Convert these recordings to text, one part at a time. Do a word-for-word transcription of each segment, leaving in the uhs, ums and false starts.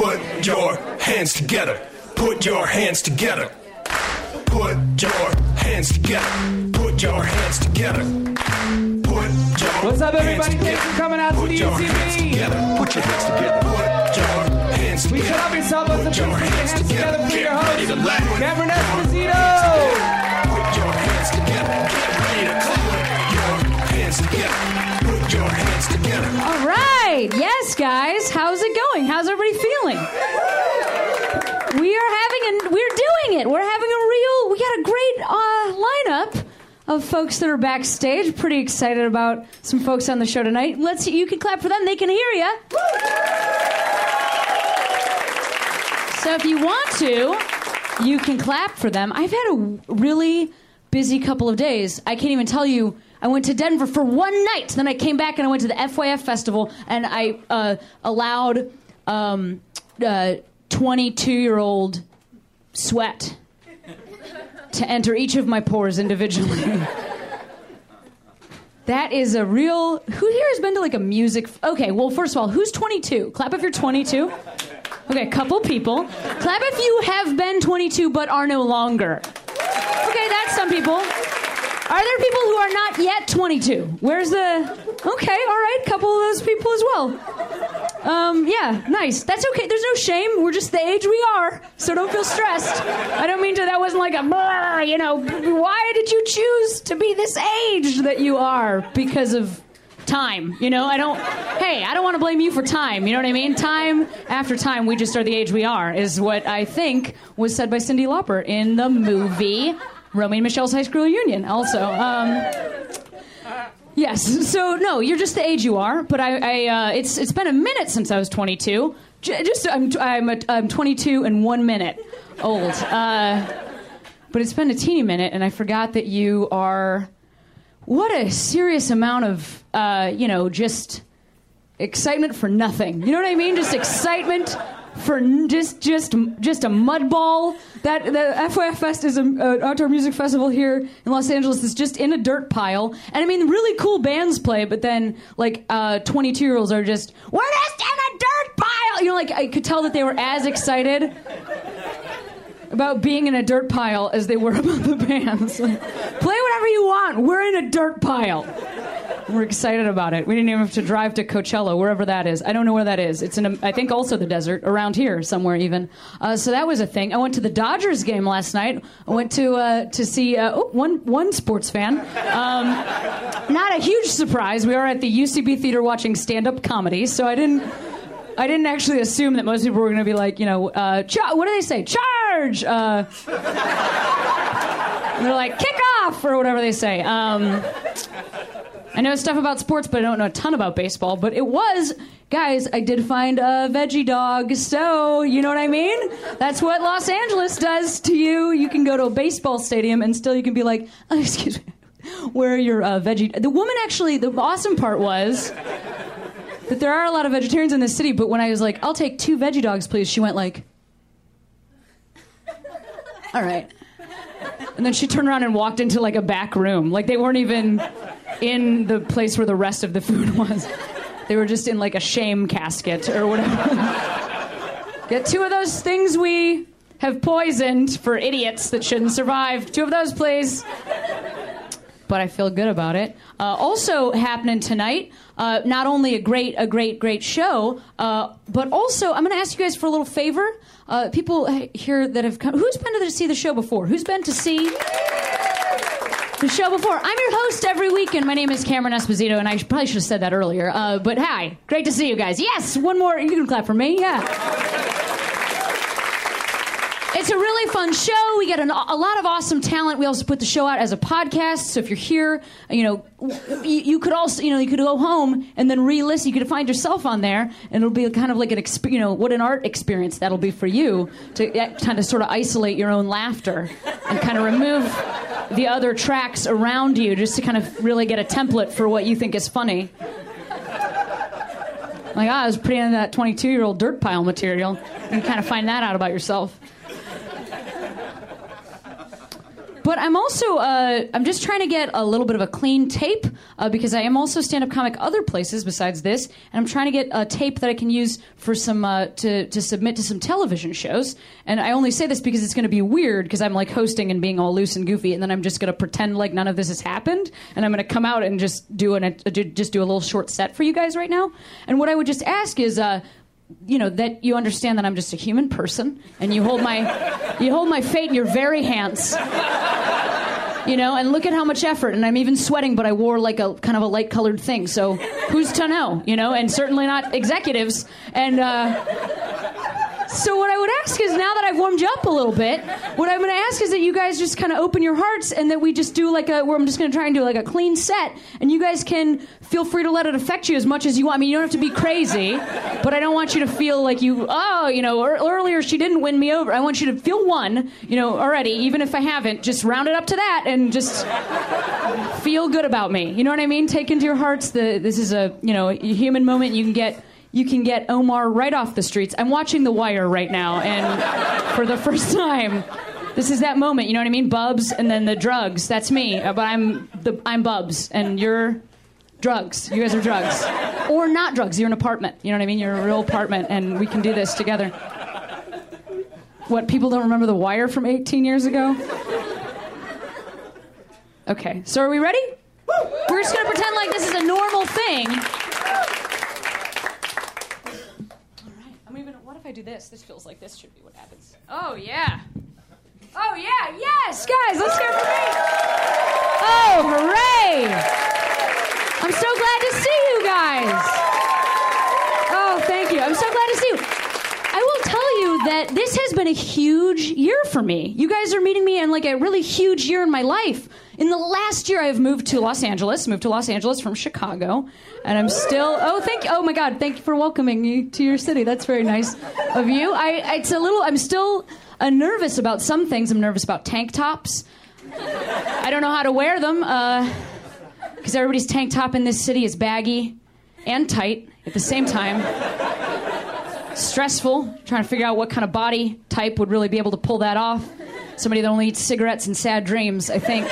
Put your hands together. Put your hands together. Put your hands together. Put your hands together. Put your What's up, everybody? Thanks for coming out to the U C B. Put your hands together. Put your hands together. We cut up yourself as a put your hands together. We're your host, Cameron Esposito. Put your hands together. All right. Yes, guys. How's it going? How's everybody feeling? We are having a, we're doing it. We're having a real, we got a great uh, lineup of folks that are backstage. Pretty excited about some folks on the show tonight. Let's, you can clap for them. They can hear you. So if you want to, you can clap for them. I've had a really busy couple of days. I can't even tell you. I went to Denver for one night. Then I came back and I went to the F Y F Festival, and I uh, allowed um, uh, twenty-two-year-old sweat to enter each of my pores individually. That is a real... Who here has been to, like, a music... F- okay, well, first of all, who's twenty-two? Clap if you're twenty-two. Okay, a couple people. Clap if you have been twenty-two but are no longer. Okay, that's some people. Are there people who are not yet twenty-two? Where's the... Okay, all right, couple of those people as well. Um, yeah, nice. That's okay. There's no shame. We're just the age we are, so don't feel stressed. I don't mean to... That wasn't like a... You know, why did you choose to be this age that you are? Because of time, you know? I don't... Hey, I don't want to blame you for time, you know what I mean? Time after time, we just are the age we are, is what I think was said by Cindy Lauper in the movie... Romy and Michelle's High School Reunion, also. Um, yes, so no, you're just the age you are. But I, I uh, it's it's been a minute since I was twenty-two. J- just I'm I'm, a, I'm twenty-two and one minute old. Uh, but it's been a teeny minute, and I forgot that you are. What a serious amount of uh, you know, just excitement for nothing. You know what I mean? Just excitement. For just just just a mud ball. That the F Y F Fest is an outdoor music festival here in Los Angeles. It's just in a dirt pile, and I mean, really cool bands play, but then like uh, twenty-two-year-olds are just we're just in a dirt pile. You know, like I could tell that they were as excited about being in a dirt pile as they were about the bands. Like, play whatever you want. We're in a dirt pile. We're excited about it. We didn't even have to drive to Coachella, wherever that is. I don't know where that is. It's in, I think, also the desert, around here somewhere even. Uh, so that was a thing. I went to the Dodgers game last night. I went to uh, to see uh, oh, one, one sports fan. Um, not a huge surprise. We were at the U C B Theater watching stand-up comedy, so I didn't I didn't actually assume that most people were going to be like, you know, uh, cha- what do they say? Charge! Uh, they're like, kick off! Or whatever they say. Um... I know stuff about sports, but I don't know a ton about baseball. But it was, guys, I did find a veggie dog. So, you know what I mean? That's what Los Angeles does to you. You can go to a baseball stadium and still you can be like, oh, excuse me, where are your uh, veggie... The woman actually, the awesome part was that there are a lot of vegetarians in this city, but when I was like, I'll take two veggie dogs, please, she went like, all right. And then she turned around and walked into like a back room. Like they weren't even... in the place where the rest of the food was. They were just in, like, a shame casket or whatever. Get two of those things we have poisoned for idiots that shouldn't survive. Two of those, please. But I feel good about it. Uh, also happening tonight, uh, not only a great, a great, great show, uh, but also I'm going to ask you guys for a little favor. Uh, people here that have come... Who's been to see the show before? Who's been to see... the show before. I'm your host every week, and my name is Cameron Esposito, and I probably should have said that earlier. Uh, but hi, great to see you guys. Yes, one more. You can clap for me. Yeah. It's a really fun show. We get an, a lot of awesome talent. We also put the show out as a podcast, so if you're here, you know, you, you could also, you know, you could go home and then re-listen. You could find yourself on there, and it'll be kind of like an, exp- you know, what an art experience that'll be for you to kind of sort of isolate your own laughter and kind of remove the other tracks around you just to kind of really get a template for what you think is funny. Like, ah, I was pretty into that twenty-two-year-old dirt pile material. You can kind of find that out about yourself. But I'm also, uh, I'm just trying to get a little bit of a clean tape uh, because I am also a stand-up comic other places besides this. And I'm trying to get a tape that I can use for some, uh, to, to submit to some television shows. And I only say this because it's going to be weird because I'm like hosting and being all loose and goofy. And then I'm just going to pretend like none of this has happened. And I'm going to come out and just do, an, uh, just do a little short set for you guys right now. And what I would just ask is... Uh, you know, that you understand that I'm just a human person and you hold my you hold my fate in your very hands. You know, and look at how much effort, and I'm even sweating, but I wore like a kind of a light colored thing, so who's to know, you know, and certainly not executives. And uh, so what I would ask is, now that I've warmed you up a little bit, what I'm going to ask is that you guys just kind of open your hearts and that we just do like a, where I'm just going to try and do like a clean set, and you guys can feel free to let it affect you as much as you want. I mean, you don't have to be crazy, but I don't want you to feel like you, oh, you know, er- earlier she didn't win me over. I want you to feel won, you know, already, even if I haven't. Just round it up to that and just feel good about me. You know what I mean? Take into your hearts the, this is a, you know, a human moment. You can get, you can get Omar right off the streets. I'm watching The Wire right now, and for the first time, this is that moment. You know what I mean? Bubs and then the drugs. That's me, but I'm the, I'm Bubs, and you're drugs. You guys are drugs. Or not drugs. You're an apartment. You know what I mean? You're a real apartment, and we can do this together. What, people don't remember The Wire from eighteen years ago? Okay, so are we ready? We're just going to pretend like this is a normal thing. All right. I'm even, what if I do this? This feels like this should be what happens. Oh, yeah. Oh, yeah. Yes, guys, let's hear it for me. Oh, hooray. I'm so glad to see you guys. Oh, thank you. I'm so glad to see you. I will tell you that this has been a huge year for me. You guys are meeting me in like a really huge year in my life. In the last year, I've moved to Los Angeles, moved to Los Angeles from Chicago, and I'm still, oh, thank you, oh my God, thank you for welcoming me to your city. That's very nice of you. I, it's a little, I'm still uh, nervous about some things. I'm nervous about tank tops. I don't know how to wear them. Uh... Because everybody's tank top in this city is baggy and tight at the same time. Stressful, trying to figure out what kind of body type would really be able to pull that off. Somebody that only eats cigarettes and sad dreams, I think.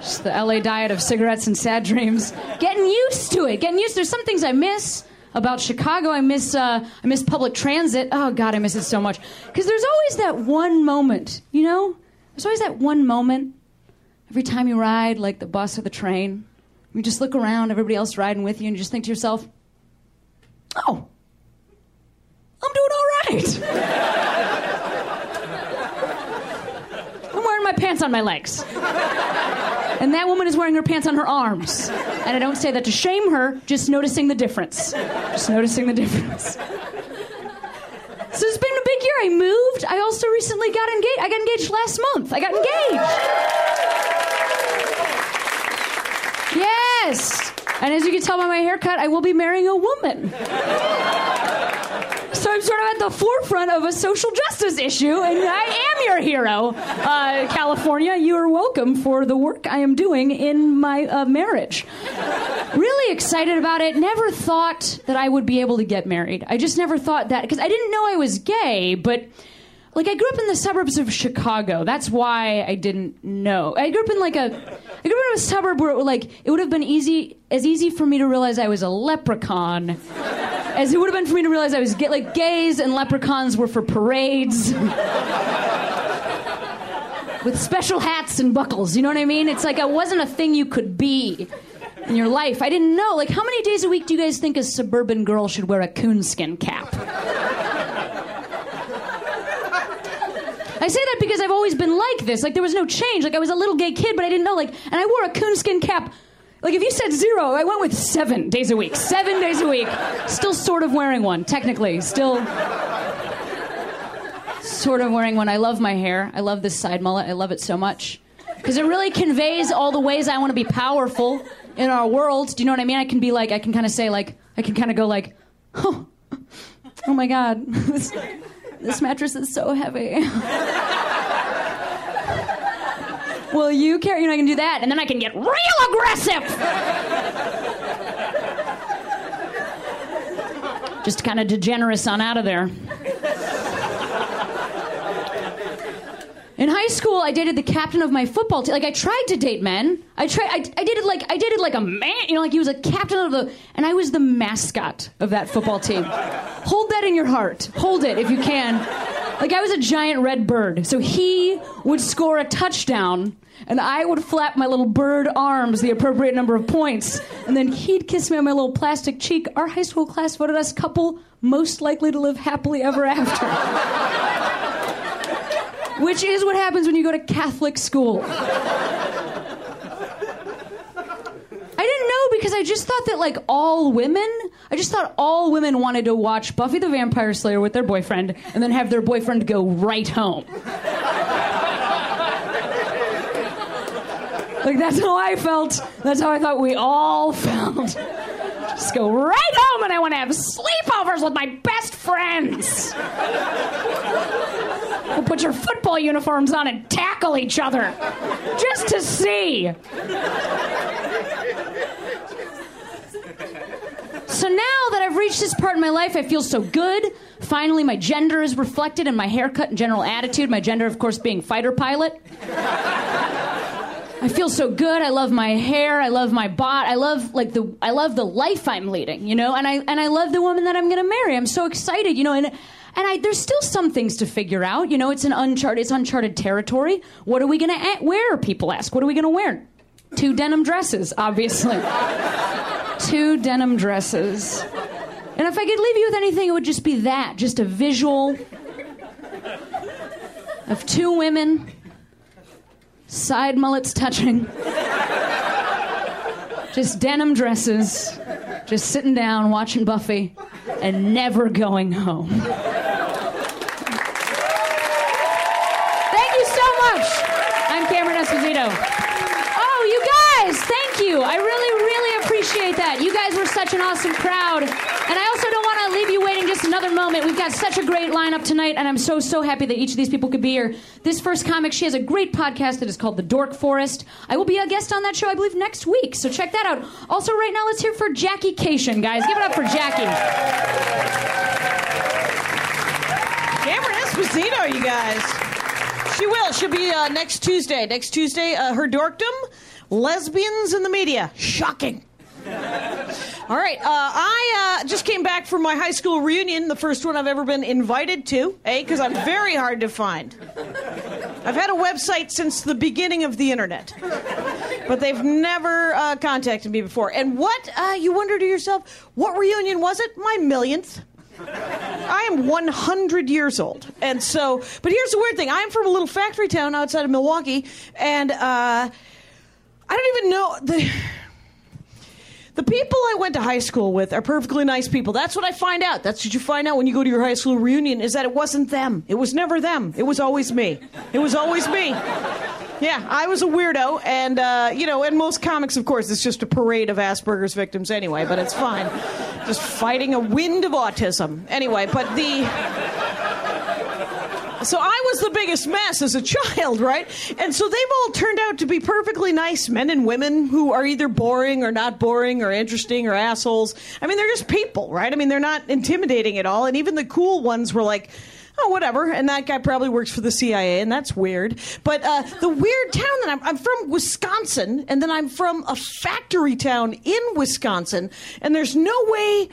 Just the L A diet of cigarettes and sad dreams. Getting used to it, getting used to it. There's some things I miss about Chicago. I miss, uh, I miss public transit. Oh, God, I miss it so much. Because there's always that one moment, you know? There's always that one moment. Every time you ride, like, the bus or the train, you just look around, everybody else riding with you, and you just think to yourself, oh, I'm doing all right. I'm wearing my pants on my legs. And that woman is wearing her pants on her arms. And I don't say that to shame her, just noticing the difference. Just noticing the difference. So it's been a big year. I moved. I also recently got engaged. I got engaged last month. I got engaged. Yes. And as you can tell by my haircut, I will be marrying a woman. So I'm sort of at the forefront of a social justice issue, and I am your hero, uh, California. You are welcome for the work I am doing in my uh, marriage. Really excited about it. Never thought that I would be able to get married. I just never thought that, because I didn't know I was gay, but... Like, I grew up in the suburbs of Chicago. That's why I didn't know. I grew up in, like, a... I grew up in a suburb where, it, like, it would have been easy... as easy for me to realize I was a leprechaun as it would have been for me to realize I was gay. Like, gays and leprechauns were for parades. With special hats and buckles, you know what I mean? It's like, it wasn't a thing you could be in your life. I didn't know. Like, how many days a week do you guys think a suburban girl should wear a coonskin cap? I say that because I've always been like this. Like, there was no change. Like, I was a little gay kid, but I didn't know. Like, and I wore a coonskin cap. Like, if you said zero, I went with seven days a week. Seven days a week. Still sort of wearing one, technically. Still sort of wearing one. I love my hair. I love this side mullet. I love it so much. Because it really conveys all the ways I want to be powerful in our world. Do you know what I mean? I can be like, I can kind of say, like, I can kind of go like, oh, oh my God. This mattress is so heavy. Will you carry? You know, I can do that, and then I can get real aggressive. Just kind of degenerous on out of there. In high school, I dated the captain of my football team. Like, I tried to date men. I tried. I, I dated like I dated like a man. You know, like he was a captain of the, and I was the mascot of that football team. Hold that in your heart. Hold it if you can. Like, I was a giant red bird. So he would score a touchdown, and I would flap my little bird arms the appropriate number of points, and then he'd kiss me on my little plastic cheek. Our high school class voted us couple most likely to live happily ever after. Which is what happens when you go to Catholic school. I didn't know because I just thought that, like, all women... I just thought all women wanted to watch Buffy the Vampire Slayer with their boyfriend and then have their boyfriend go right home. Like, that's how I felt. That's how I thought we all felt. Just go right home and I want to have sleepovers with my best friends. We'll put your football uniforms on and tackle each other. Just to see. So now that I've reached this part in my life, I feel so good. Finally, my gender is reflected in my haircut and general attitude. My gender, of course, being fighter pilot. I feel so good. I love my hair. I love my bot. I love like the I love the life I'm leading, you know? And I and I love the woman that I'm going to marry. I'm so excited, you know? And And I, there's still some things to figure out. You know, it's an uncharted, it's uncharted territory. What are we going to wear, people ask? What are we going to wear? Two denim dresses, obviously. Two denim dresses. And if I could leave you with anything, it would just be that. Just a visual of two women, side mullets touching. Just denim dresses. Just sitting down, watching Buffy, and never going home. Thank you so much. I'm Cameron Esposito. Oh, you guys, thank you. I really, really appreciate that. You guys were such an awesome crowd. And I also don't want to leave you waiting just another moment. We've got such a great lineup tonight, and I'm so, so happy that each of these people could be here. This first comic, she has a great podcast that is called The Dork Forest. I will be a guest on that show, I believe, next week. So check that out. Also, right now, let's hear for Jackie Kashian, guys. Give it up for Jackie. Cameron Esposito, you guys. She will. She'll be uh, next Tuesday. Next Tuesday, uh, her dorkdom, lesbians in the media. Shocking. All right. Uh, I uh, just came back from my high school reunion, the first one I've ever been invited to, eh? Because I'm very hard to find. I've had a website since the beginning of the internet. But they've never uh, contacted me before. And what, uh, you wonder to yourself, what reunion was it? My millionth. I am one hundred years old. And so, but here's the weird thing. I'm from a little factory town outside of Milwaukee, and uh, I don't even know... the. The people I went to high school with are perfectly nice people. That's what I find out. That's what you find out when you go to your high school reunion, is that it wasn't them. It was never them. It was always me. It was always me. Yeah, I was a weirdo, and, uh, you know, and most comics, of course, it's just a parade of Asperger's victims anyway, but it's fine. Just fighting a wind of autism. Anyway, but the... So I was the biggest mess as a child, right? And so they've all turned out to be perfectly nice men and women who are either boring or not boring or interesting or assholes. I mean, they're just people, right? I mean, they're not intimidating at all. And even the cool ones were like, oh, whatever. And that guy probably works for the C I A, and that's weird. But uh, the weird town that I'm... I'm from Wisconsin, and then I'm from a factory town in Wisconsin, and there's no way...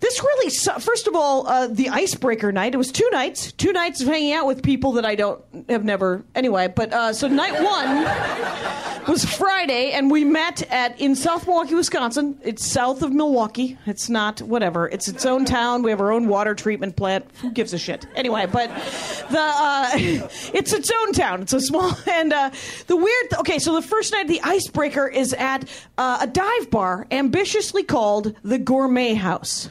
This really, first of all, uh, the icebreaker night, it was two nights, two nights of hanging out with people that I don't, have never, anyway, but, uh, so night one was Friday, and we met at, in South Milwaukee, Wisconsin. It's south of Milwaukee. It's not, whatever. It's its own town. We have our own water treatment plant. Who gives a shit? Anyway, but the, uh, it's its own town. It's a small, and, uh, the weird, th- okay, so the first night of the icebreaker is at uh, a dive bar ambitiously called the Gourmet House.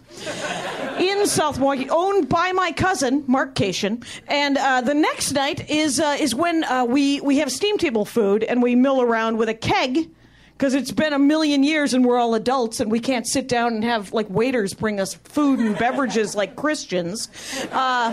In South Milwaukee, owned by my cousin Mark Kashian, and uh, the next night is uh, is when uh, we we have steam table food and we mill around with a keg, because it's been a million years and we're all adults and we can't sit down and have like waiters bring us food and beverages like Christians. Uh,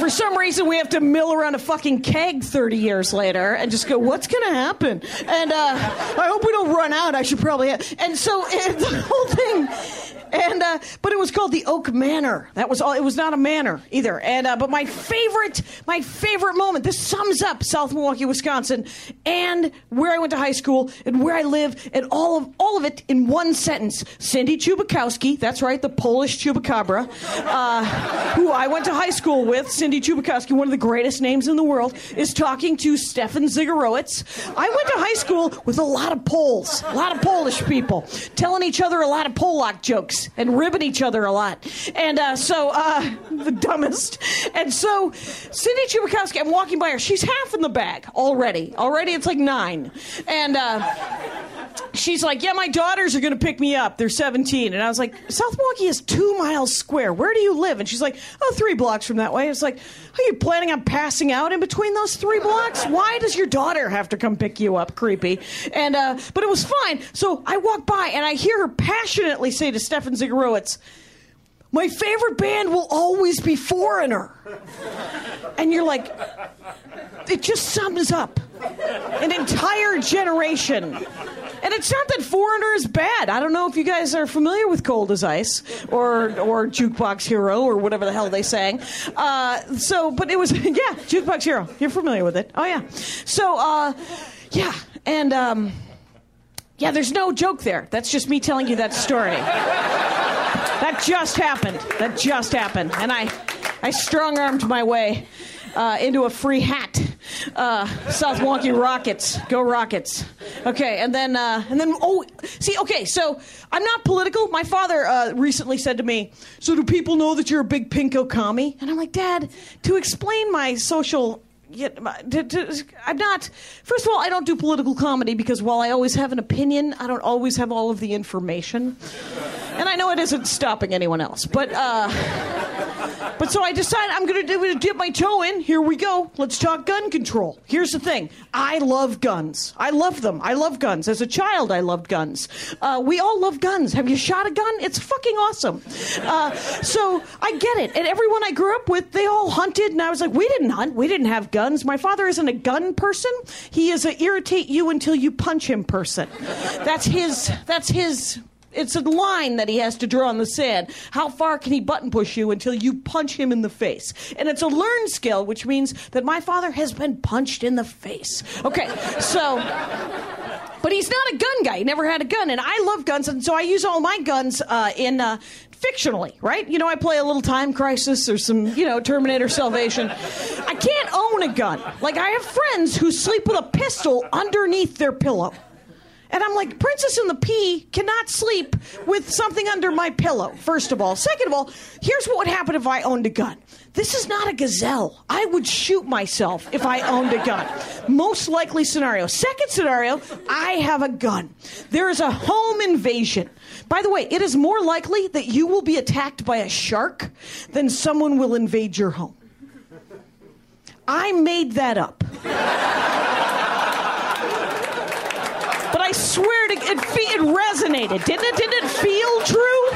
for some reason, we have to mill around a fucking keg thirty years later and just go, what's going to happen? And uh, I hope we don't run out. I should probably have... And so and the whole thing. And uh, but it was called the Oak Manor. That was all. It was not a manor either. And uh, but my favorite, my favorite moment. This sums up South Milwaukee, Wisconsin, and where I went to high school and where I live and all of all of it in one sentence. Cindy Chubakowski. That's right, the Polish Chupacabra, uh, who I went to high school with. Cindy Chubakowski, one of the greatest names in the world, is talking to Stefan Zegarowicz. I went to high school with a lot of Poles, a lot of Polish people, telling each other a lot of Polak jokes and ribbing each other a lot. And uh, so, uh, the dumbest. And so, Cindy Chubakowski, I'm walking by her. She's half in the bag already. Already it's like nine. And uh, she's like, yeah, my daughters are going to pick me up. They're seventeen. And I was like, South Milwaukee is two miles square. Where do you live? And she's like, oh, three blocks from that way. I was like, are you planning on passing out in between those three blocks? Why does your daughter have to come pick you up? Creepy. And uh, but it was fine. So I walk by and I hear her passionately say to Stefan Zegarowicz, my favorite band will always be Foreigner. And you're like, it just sums up an entire generation. And it's not that Foreigner is bad. I don't know if you guys are familiar with Cold as Ice or or Jukebox Hero or whatever the hell they sang. Uh, so, but it was, yeah, Jukebox Hero. You're familiar with it. Oh, yeah. So, uh, yeah. And, um, yeah, there's no joke there. That's just me telling you that story. That just happened. That just happened. And I, I strong-armed my way uh, into a free hat. Uh, South Milwaukee Rockets. Go Rockets. Okay, and then, uh, and then, oh, see, okay, so I'm not political. My father uh, recently said to me, so do people know that you're a big pinko commie? And I'm like, Dad, to explain my social... Yet, to, to, I'm not, first of all, I don't do political comedy because while I always have an opinion, I don't always have all of the information. And I know it isn't stopping anyone else. But uh, but so I decided I'm going to dip my toe in. Here we go. Let's talk gun control. Here's the thing. I love guns. I love them. I love guns. As a child, I loved guns. Uh, we all love guns. Have you shot a gun? It's fucking awesome. Uh, so I get it. And everyone I grew up with, they all hunted. And I was like, we didn't hunt. We didn't have guns. My father isn't a gun person. He is a irritate you until you punch him person. That's his, that's his, it's a line that he has to draw on the sand. How far can he button push you until you punch him in the face? And it's a learned skill, which means that my father has been punched in the face. Okay, so... But he's not a gun guy. He never had a gun. And I love guns, and so I use all my guns uh, in... Uh, fictionally, right? You know, I play a little Time Crisis or some, you know, Terminator Salvation. I can't own a gun. Like, I have friends who sleep with a pistol underneath their pillow. And I'm like, Princess and the Pea cannot sleep with something under my pillow, first of all. Second of all, here's what would happen if I owned a gun. This is not a gazelle. I would shoot myself if I owned a gun. Most likely scenario. Second scenario, I have a gun. There is a home invasion. By the way, it is more likely that you will be attacked by a shark than someone will invade your home. I made that up. But I swear to it, it resonated, didn't it? Didn't it feel true?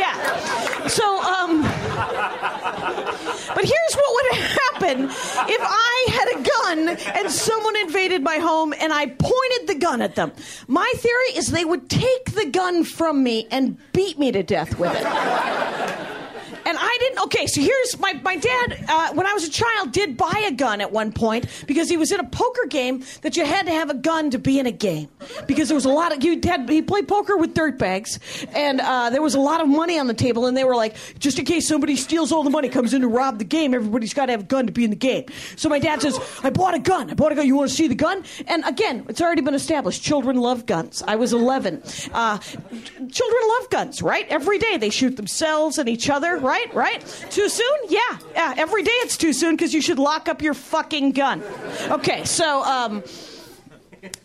Yeah. So, um, but here's what would happen if I had a gun and someone invaded my home and I pointed the gun at them. My theory is they would take the gun from me and beat me to death with it. And I didn't, okay, so here's, my, my dad, uh, when I was a child, did buy a gun at one point because he was in a poker game that you had to have a gun to be in a game. Because there was a lot of, he, had, he played poker with dirtbags, and uh, there was a lot of money on the table, and they were like, just in case somebody steals all the money, comes in to rob the game, everybody's got to have a gun to be in the game. So my dad says, I bought a gun, I bought a gun, you want to see the gun? And again, it's already been established, children love guns. I was eleven. Uh, children love guns, right? Every day they shoot themselves and each other, right? Right, right? Too soon? Yeah. Yeah. Every day it's too soon because you should lock up your fucking gun. Okay, so um,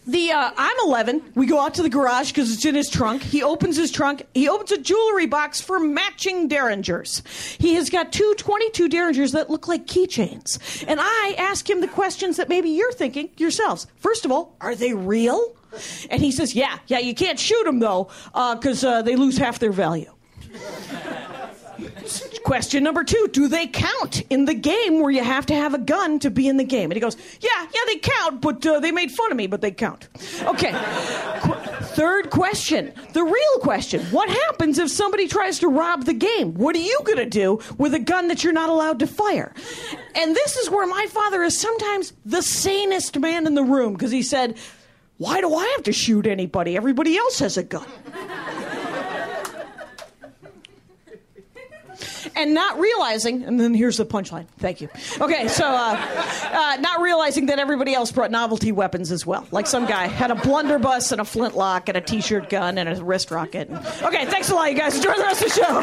the uh, I'm eleven. We go out to the garage because it's in his trunk. He opens his trunk. He opens a jewelry box for matching derringers. He has got two twenty-two derringers that look like keychains. And I ask him the questions that maybe you're thinking yourselves. First of all, are they real? And he says, yeah. Yeah, you can't shoot them, though, because uh, uh, they lose half their value. Question number two, do they count in the game where you have to have a gun to be in the game? And he goes, yeah, yeah, they count, but uh, they made fun of me, but they count. Okay. Qu- Third question, the real question. What happens if somebody tries to rob the game? What are you going to do with a gun that you're not allowed to fire? And this is where my father is sometimes the sanest man in the room, because he said, why do I have to shoot anybody? Everybody else has a gun. And not realizing, and then here's the punchline. Thank you. Okay, so uh, uh, not realizing that everybody else brought novelty weapons as well. Like some guy had a blunderbuss and a flintlock and a T-shirt gun and a wrist rocket. Okay, thanks a lot, you guys. Enjoy the rest of the show.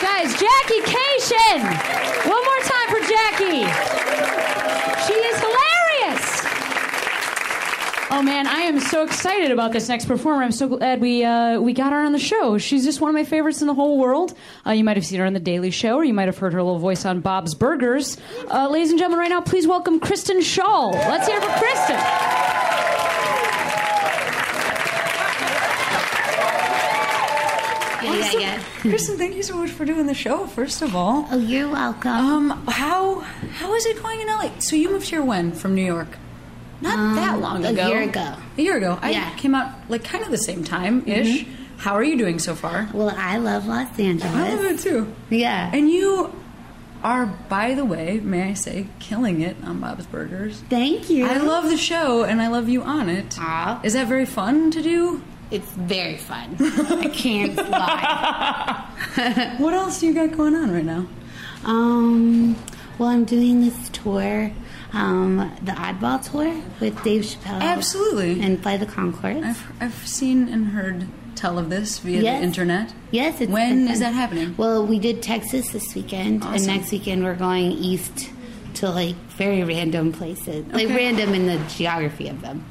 Guys, Jackie Kashian. One more time for Jackie. She is hilarious. Oh, man, I am so excited about this next performer. I'm so glad we uh, we got her on the show. She's just one of my favorites in the whole world. Uh, you might have seen her on The Daily Show, or you might have heard her little voice on Bob's Burgers. Uh, ladies and gentlemen, right now, please welcome Kristen Schaal. Let's hear it for Kristen. Yeah, yeah, yeah. Kristen, thank you so much for doing the show, first of all. Oh, you're welcome. Um, how How is it going in L A? So you moved here when from New York? Not um, that long ago. A year ago. A year ago. I yeah. came out, like, kind of the same time-ish. Mm-hmm. How are you doing so far? Well, I love Los Angeles. I love it, too. Yeah. And you are, by the way, may I say, killing it on Bob's Burgers. Thank you. I love the show, and I love you on it. Aww. Is that very fun to do? It's very fun. I can't lie. What else do you got going on right now? Um, well, I'm doing this tour. Um, the Oddball Tour with Dave Chappelle. Absolutely. And Flight of the Conchords. I've, I've seen and heard tell of this via yes. the internet. Yes. It's when is that happening? Well, we did Texas this weekend. Awesome. And next weekend we're going east to, like, very random places. Okay. Like, random in the geography of them.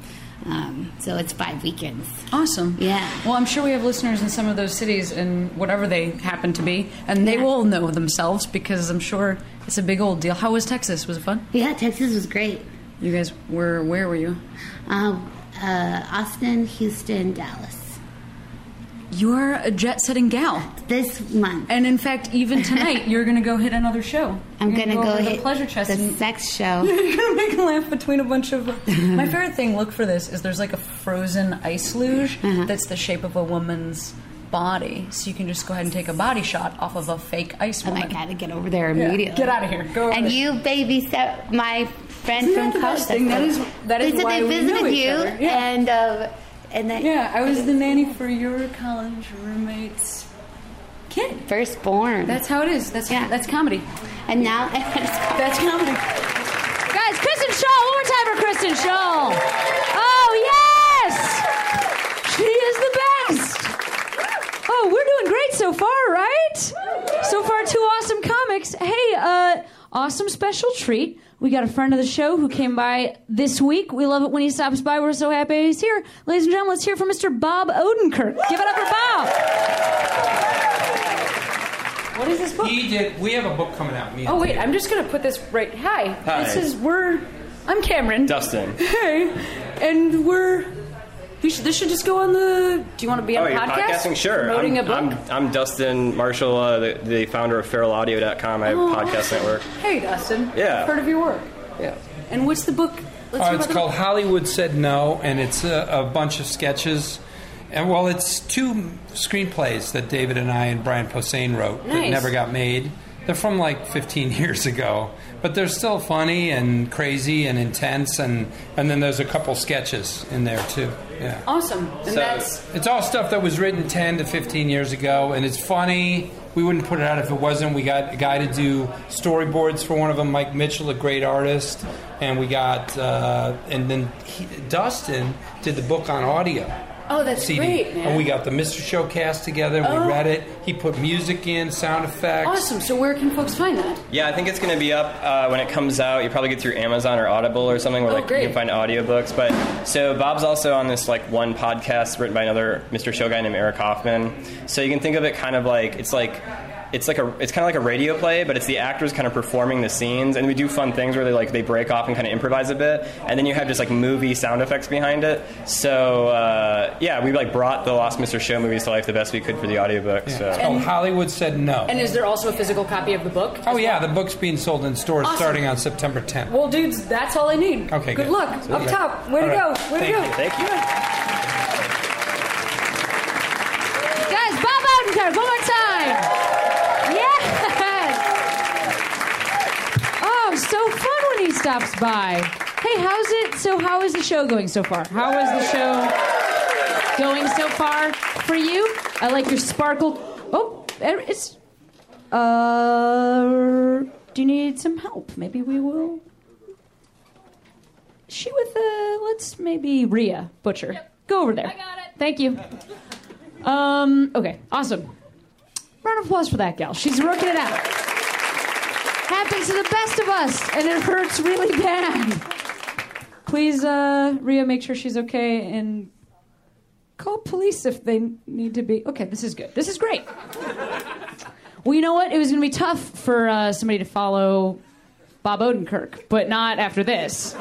Um, so it's five weekends. Awesome. Yeah. Well, I'm sure we have listeners in some of those cities and whatever they happen to be, and they yeah. will know themselves, because I'm sure it's a big old deal. How was Texas? Was it fun? Yeah, Texas was great. You guys were, where were you? Uh, uh, Austin, Houston, Dallas. You're a jet-setting gal. This month. And in fact, even tonight, you're going to go hit another show. I'm going to go, go hit the, pleasure chest the and sex show. You're going to make a laugh between a bunch of... My favorite thing, look for this, is there's like a frozen ice luge uh-huh. that's the shape of a woman's body. So you can just go ahead and take a body shot off of a fake ice woman. Oh, I got to get over there immediately. Yeah. Get out of here. Go over and there. You babysat my friend Isn't from Coachella. That, that is, that is they why they visited we know you, each other. Yeah. And... Uh, And then, yeah, I was the nanny for your college roommate's kid. Firstborn. That's how it is. That's yeah. that's comedy. And now and that's, comedy. that's comedy. Guys, Kristen Schaal, one more time for Kristen Schaal. Oh yes, she is the best. Oh, we're doing great so far, right? So far, two awesome comics. Hey, uh, awesome special treat. We got a friend of the show who came by this week. We love it when he stops by. We're so happy he's here. Ladies and gentlemen, let's hear from Mister Bob Odenkirk. Give it up for Bob. What is this book? He did. We have a book coming out. Me oh, wait. Peter. I'm just going to put this right. Hi. Hi. This is, we're, I'm Cameron. Dustin. Hey. And we're, we should, this should just go on the, do you want to be on oh, a podcast? Podcasting? Sure. Promoting I'm, a book? I'm, I'm Dustin Marshall, uh, the, the founder of feral audio dot com. I have oh. a podcast network. Hey, Dustin. Yeah. I've heard of your work. Yeah. And what's the book? Let's uh, it's called book. Hollywood Said No, and it's a, a bunch of sketches. And, well, it's two screenplays that David and I and Brian Posehn wrote nice. that never got made. They're from, like, fifteen years ago. But they're still funny and crazy and intense, and, and then there's a couple sketches in there, too. Yeah. Awesome. And so that's... It's all stuff that was written ten to fifteen years ago, and it's funny. We wouldn't put it out if it wasn't. We got a guy to do storyboards for one of them, Mike Mitchell, a great artist, and we got... Uh, and then he, Dustin did the book on audio. Oh, that's C D. Great, man. And we got the Mister Show cast together, and oh. we read it. He put music in, sound effects. Awesome. So where can folks find that? Yeah, I think it's going to be up uh, when it comes out. You probably get through Amazon or Audible or something where oh, like great. you can find audiobooks. But so Bob's also on this like one podcast written by another Mister Show guy named Eric Hoffman. So you can think of it kind of like it's like it's like a, it's kind of like a radio play, but it's the actors kind of performing the scenes, and we do fun things where they like they break off and kind of improvise a bit, and then you have just like movie sound effects behind it. So uh, yeah, we like brought the Lost Mister Show movies to life the best we could for the audiobook. Yeah. So. It's called Hollywood Said No. And is there also a physical copy of the book? Oh yeah, the book's being sold in stores awesome. starting on September tenth. Well, dudes, that's all I need. Okay, good, good luck up okay. top. Way all to right. go. Way Thank to go. You. Thank you. Guys, Bob Odenkirk, one more time. Yes. Oh, so fun when he stops by. Hey, how's it? So, how is the show going so far? How is the show going so far for you? I like your sparkle. Oh, it's. Uh, do you need some help? Maybe we will. She with the, let's maybe Rhea Butcher. Yep. Go over there. I got it. Thank you. Um, okay, awesome. Round of applause for that gal. She's rooking it out. Happens to the best of us, and it hurts really bad. Please, uh, Rhea, make sure she's okay, and call police if they need to be. Okay, this is good. This is great. Well, you know what? It was going to be tough for uh, somebody to follow Bob Odenkirk, but not after this.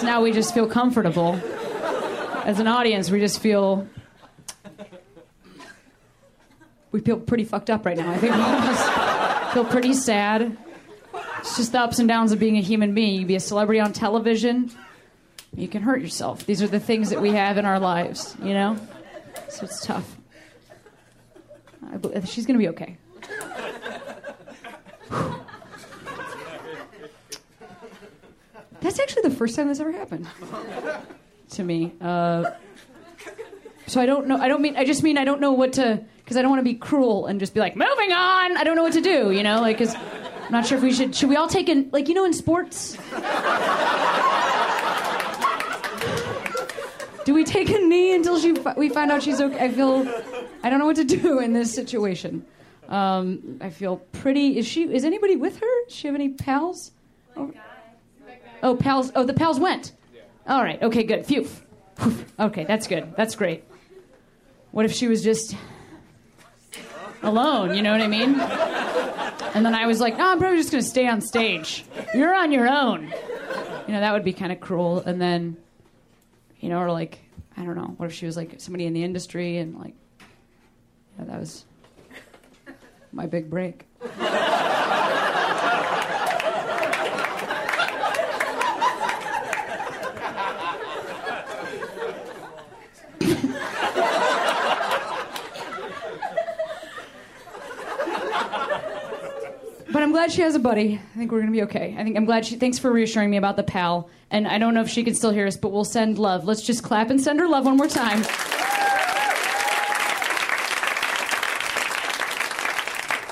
So now we just feel comfortable. As an audience, we just feel... We feel pretty fucked up right now. I think we just feel pretty sad. It's just the ups and downs of being a human being. You can be a celebrity on television, you can hurt yourself. These are the things that we have in our lives, you know? So it's tough. I bl- she's going to be okay. That's actually the first time this ever happened to me. Uh, so I don't know. I don't mean. I just mean I don't know what to. Because I don't want to be cruel and just be like, moving on. I don't know what to do. You know, like, because I'm not sure if we should. Should we all take in, like, you know, in sports? Do we take a knee until she we find out she's okay? I feel. I don't know what to do in this situation. Um, I feel pretty. Is she? Is anybody with her? Does she have any pals? Oh, oh pals. Oh, the pals went. Yeah. All right. Okay. Good. Phew. Okay. That's good. That's great. What if she was just alone? You know what I mean? And then I was like, no, I'm probably just gonna stay on stage. You're on your own. You know, that would be kind of cruel. And then, you know, or like, I don't know. What if she was like somebody in the industry and like, you know, that was my big break. But I'm glad she has a buddy. I think we're going to be okay. I think I'm glad she... Thanks for reassuring me about the pal. And I don't know if she can still hear us, but we'll send love. Let's just clap and send her love one more time.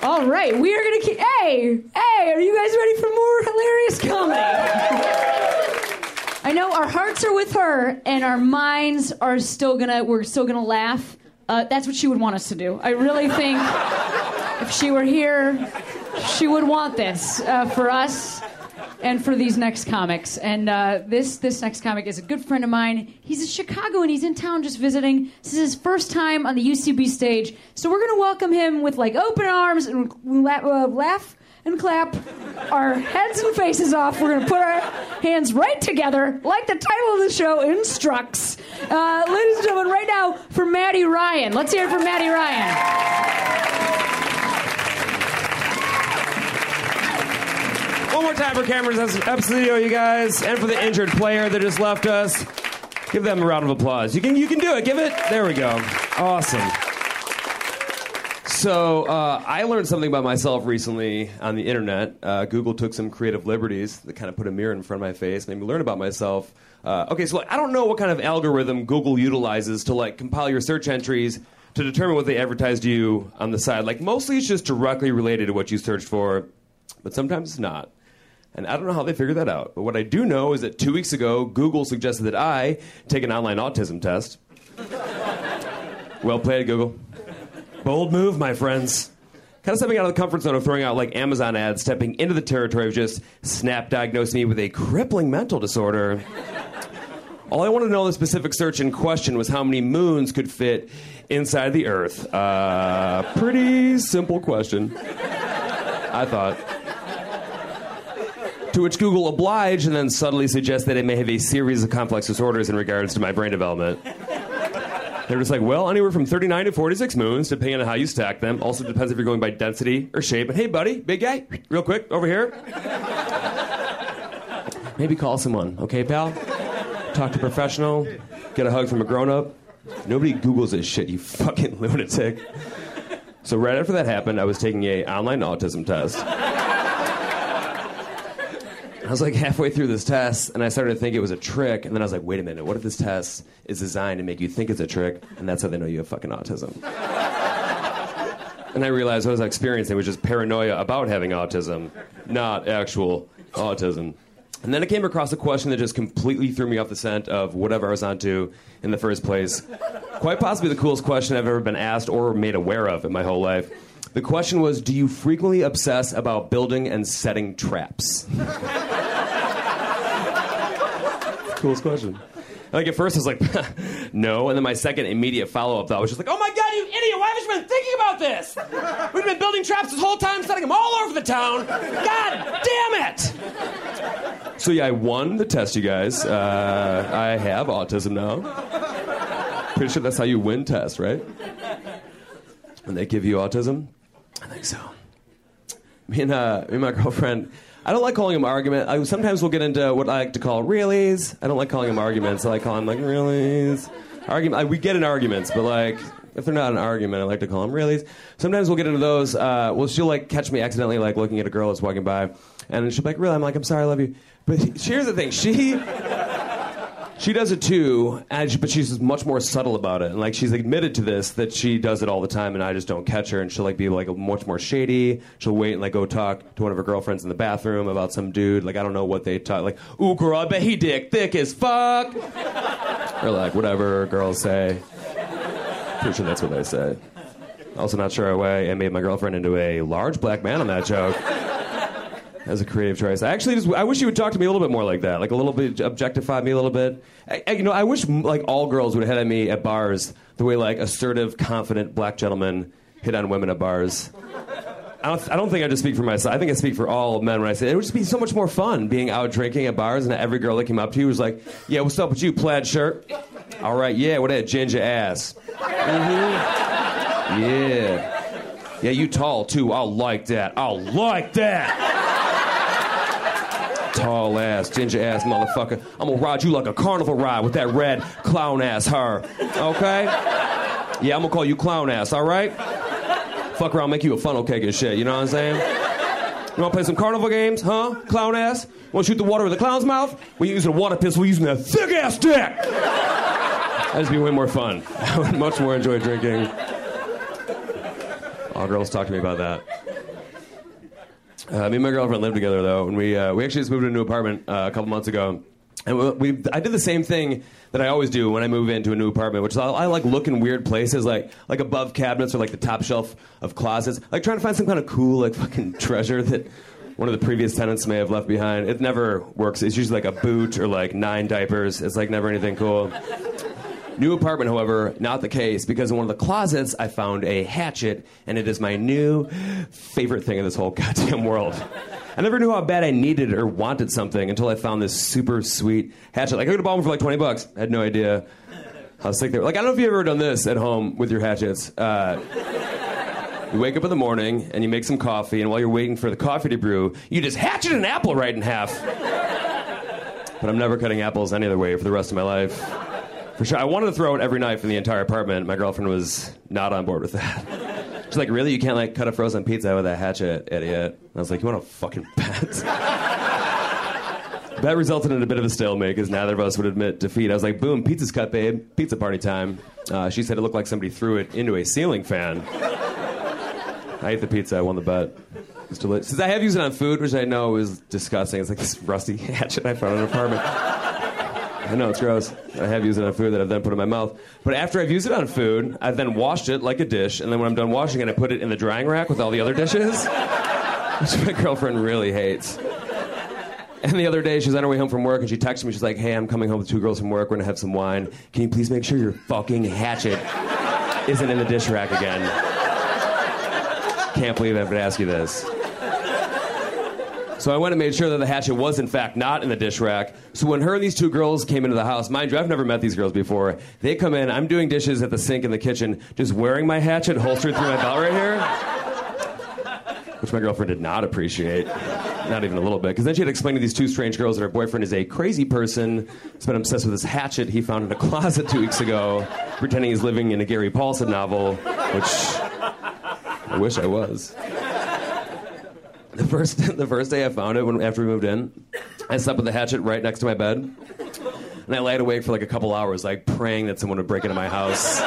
All right, we are going to keep... Hey! Hey! Are you guys ready for more hilarious comedy? I know our hearts are with her, and our minds are still going to... We're still going to laugh. Uh, that's what she would want us to do. I really think if she were here, she would want this uh, for us and for these next comics. And uh, this, this next comic is a good friend of mine. He's in Chicago, and he's in town just visiting. This is his first time on the U C B stage. So we're going to welcome him with, like, open arms and la- uh, laugh and clap our heads and faces off. We're going to put our hands right together, like the title of the show instructs. Uh, ladies and gentlemen, right now, for Maddie Ryan. Let's hear it for Maddie Ryan. One more time for Cameron Esposito, you guys, and for the injured player that just left us. Give them a round of applause. You can you can do it. Give it. There we go. Awesome. So uh, I learned something about myself recently on the internet. Uh, Google took some creative liberties that kind of put a mirror in front of my face, made me learn about myself. Uh, okay, so like, I don't know what kind of algorithm Google utilizes to like compile your search entries to determine what they advertise to you on the side. Like mostly it's just directly related to what you searched for, but sometimes it's not. And I don't know how they figured that out. But what I do know is that two weeks ago, Google suggested that I take an online autism test. Well played, Google. Bold move, my friends. Kind of stepping out of the comfort zone of throwing out like Amazon ads, stepping into the territory of just snap diagnosing me with a crippling mental disorder. All I wanted to know in the specific search in question was how many moons could fit inside the Earth. Uh, pretty simple question, I thought. To which Google obliged and then subtly suggested that it may have a series of complex disorders in regards to my brain development. They were just like, well, anywhere from thirty-nine to forty-six moons, depending on how you stack them. Also depends if you're going by density or shape. And hey, buddy, big guy, real quick, over here. Maybe call someone, okay, pal? Talk to a professional, get a hug from a grown-up. Nobody Googles this shit, you fucking lunatic. So right after that happened, I was taking a online autism test. I was like halfway through this test, and I started to think it was a trick, and then I was like, wait a minute, what if this test is designed to make you think it's a trick, and that's how they know you have fucking autism? And I realized what I was experiencing was just paranoia about having autism, not actual autism. And then I came across a question that just completely threw me off the scent of whatever I was onto in the first place. Quite possibly the coolest question I've ever been asked or made aware of in my whole life. The question was, do you frequently obsess about building and setting traps? Coolest question. Like, at first I was like, no. And then my second immediate follow-up thought was just like, oh my God, you idiot, why haven't you been thinking about this? We've been building traps this whole time, setting them all over the town. God damn it! So yeah, I won the test, you guys. Uh, I have autism now. Pretty sure that's how you win tests, right? When they give you autism? I think so. Me and, uh, me and my girlfriend... I don't like calling them arguments. I, sometimes we'll get into what I like to call reallys. I don't like calling them arguments. I like calling them, like, reallys. Argument. I, we get in arguments, but, like, if they're not an argument, I like to call them reallys. Sometimes we'll get into those. Uh, well, she'll, like, catch me accidentally, like, looking at a girl that's walking by. And she'll be like, really? I'm like, I'm sorry, I love you. But she, here's the thing. She... She does it too, and she, but she's much more subtle about it. And like she's admitted to this that she does it all the time, and I just don't catch her. And she'll like be like much more shady. She'll wait and like go talk to one of her girlfriends in the bathroom about some dude. Like I don't know what they talk. Like, ooh girl, I bet he dick thick as fuck. Or like whatever girls say. Pretty sure that's what they say. Also not sure why I made my girlfriend into a large black man on that joke. As a creative choice. I actually just, I wish you would talk to me a little bit more like that. Like a little bit, objectify me a little bit. I, I, you know, I wish like all girls would hit on me at bars the way like assertive, confident black gentlemen hit on women at bars. I don't, I don't think I just speak for myself. I think I speak for all men when I say it. It would just be so much more fun being out drinking at bars and every girl that came up to you was like, yeah, what's up with you, plaid shirt? All right, yeah, what that ginger ass? Mm-hmm. Yeah. Yeah, you tall too. I'll like that. I'll like that. Tall ass, ginger ass motherfucker. I'm gonna ride you like a carnival ride with that red clown ass hair. Okay? Yeah, I'm gonna call you clown ass, alright? Fuck around, make you a funnel cake and shit, you know what I'm saying? You wanna play some carnival games, huh? Clown ass? Wanna shoot the water with the clown's mouth? We using a water pistol, we using that thick ass dick! That'd be way more fun. I would much more enjoy drinking. All girls talk to me about that. Uh, me and my girlfriend lived together, though, and we uh, we actually just moved to a new apartment uh, a couple months ago. And we, we I did the same thing that I always do when I move into a new apartment, which is I, I like look in weird places, like like above cabinets or like the top shelf of closets, like trying to find some kind of cool like fucking treasure that one of the previous tenants may have left behind. It never works. It's usually like a boot or like nine diapers. It's like never anything cool. New apartment, however, not the case, because in one of the closets I found a hatchet, and it is my new favorite thing in this whole goddamn world. I never knew how bad I needed or wanted something until I found this super sweet hatchet. Like, I could have bought one for like twenty bucks. I had no idea how sick they were. Like, I don't know if you've ever done this at home with your hatchets. Uh, you wake up in the morning, and you make some coffee, and while you're waiting for the coffee to brew, you just hatchet an apple right in half. But I'm never cutting apples any other way for the rest of my life. For sure. I wanted to throw out every knife in the entire apartment. My girlfriend was not on board with that. She's like, really? You can't, like, cut a frozen pizza with a hatchet, idiot? And I was like, you want to fucking bet? That resulted in a bit of a stalemate, because neither of us would admit defeat. I was like, boom, pizza's cut, babe. Pizza party time. Uh, she said it looked like somebody threw it into a ceiling fan. I ate the pizza. I won the bet. It was delicious. Since I have used it on food, which I know is disgusting. It's like this rusty hatchet I found in an apartment. I know, it's gross. I have used it on food that I've then put in my mouth. But after I've used it on food, I've then washed it like a dish, and then when I'm done washing it, I put it in the drying rack with all the other dishes, which my girlfriend really hates. And the other day, she was on her way home from work, and she texted me. She's like, hey, I'm coming home with two girls from work. We're going to have some wine. Can you please make sure your fucking hatchet isn't in the dish rack again? Can't believe I have to ask you this. So I went and made sure that the hatchet was, in fact, not in the dish rack. So when her and these two girls came into the house, mind you, I've never met these girls before. They come in, I'm doing dishes at the sink in the kitchen, just wearing my hatchet holstered through my belt right here. Which my girlfriend did not appreciate. Not even a little bit. Because then she had explained to these two strange girls that her boyfriend is a crazy person who's been obsessed with this hatchet he found in a closet two weeks ago, pretending he's living in a Gary Paulson novel, which I wish I was. The first, the first day I found it, when, after we moved in, I slept with the hatchet right next to my bed. And I laid awake for like a couple hours, like praying that someone would break into my house.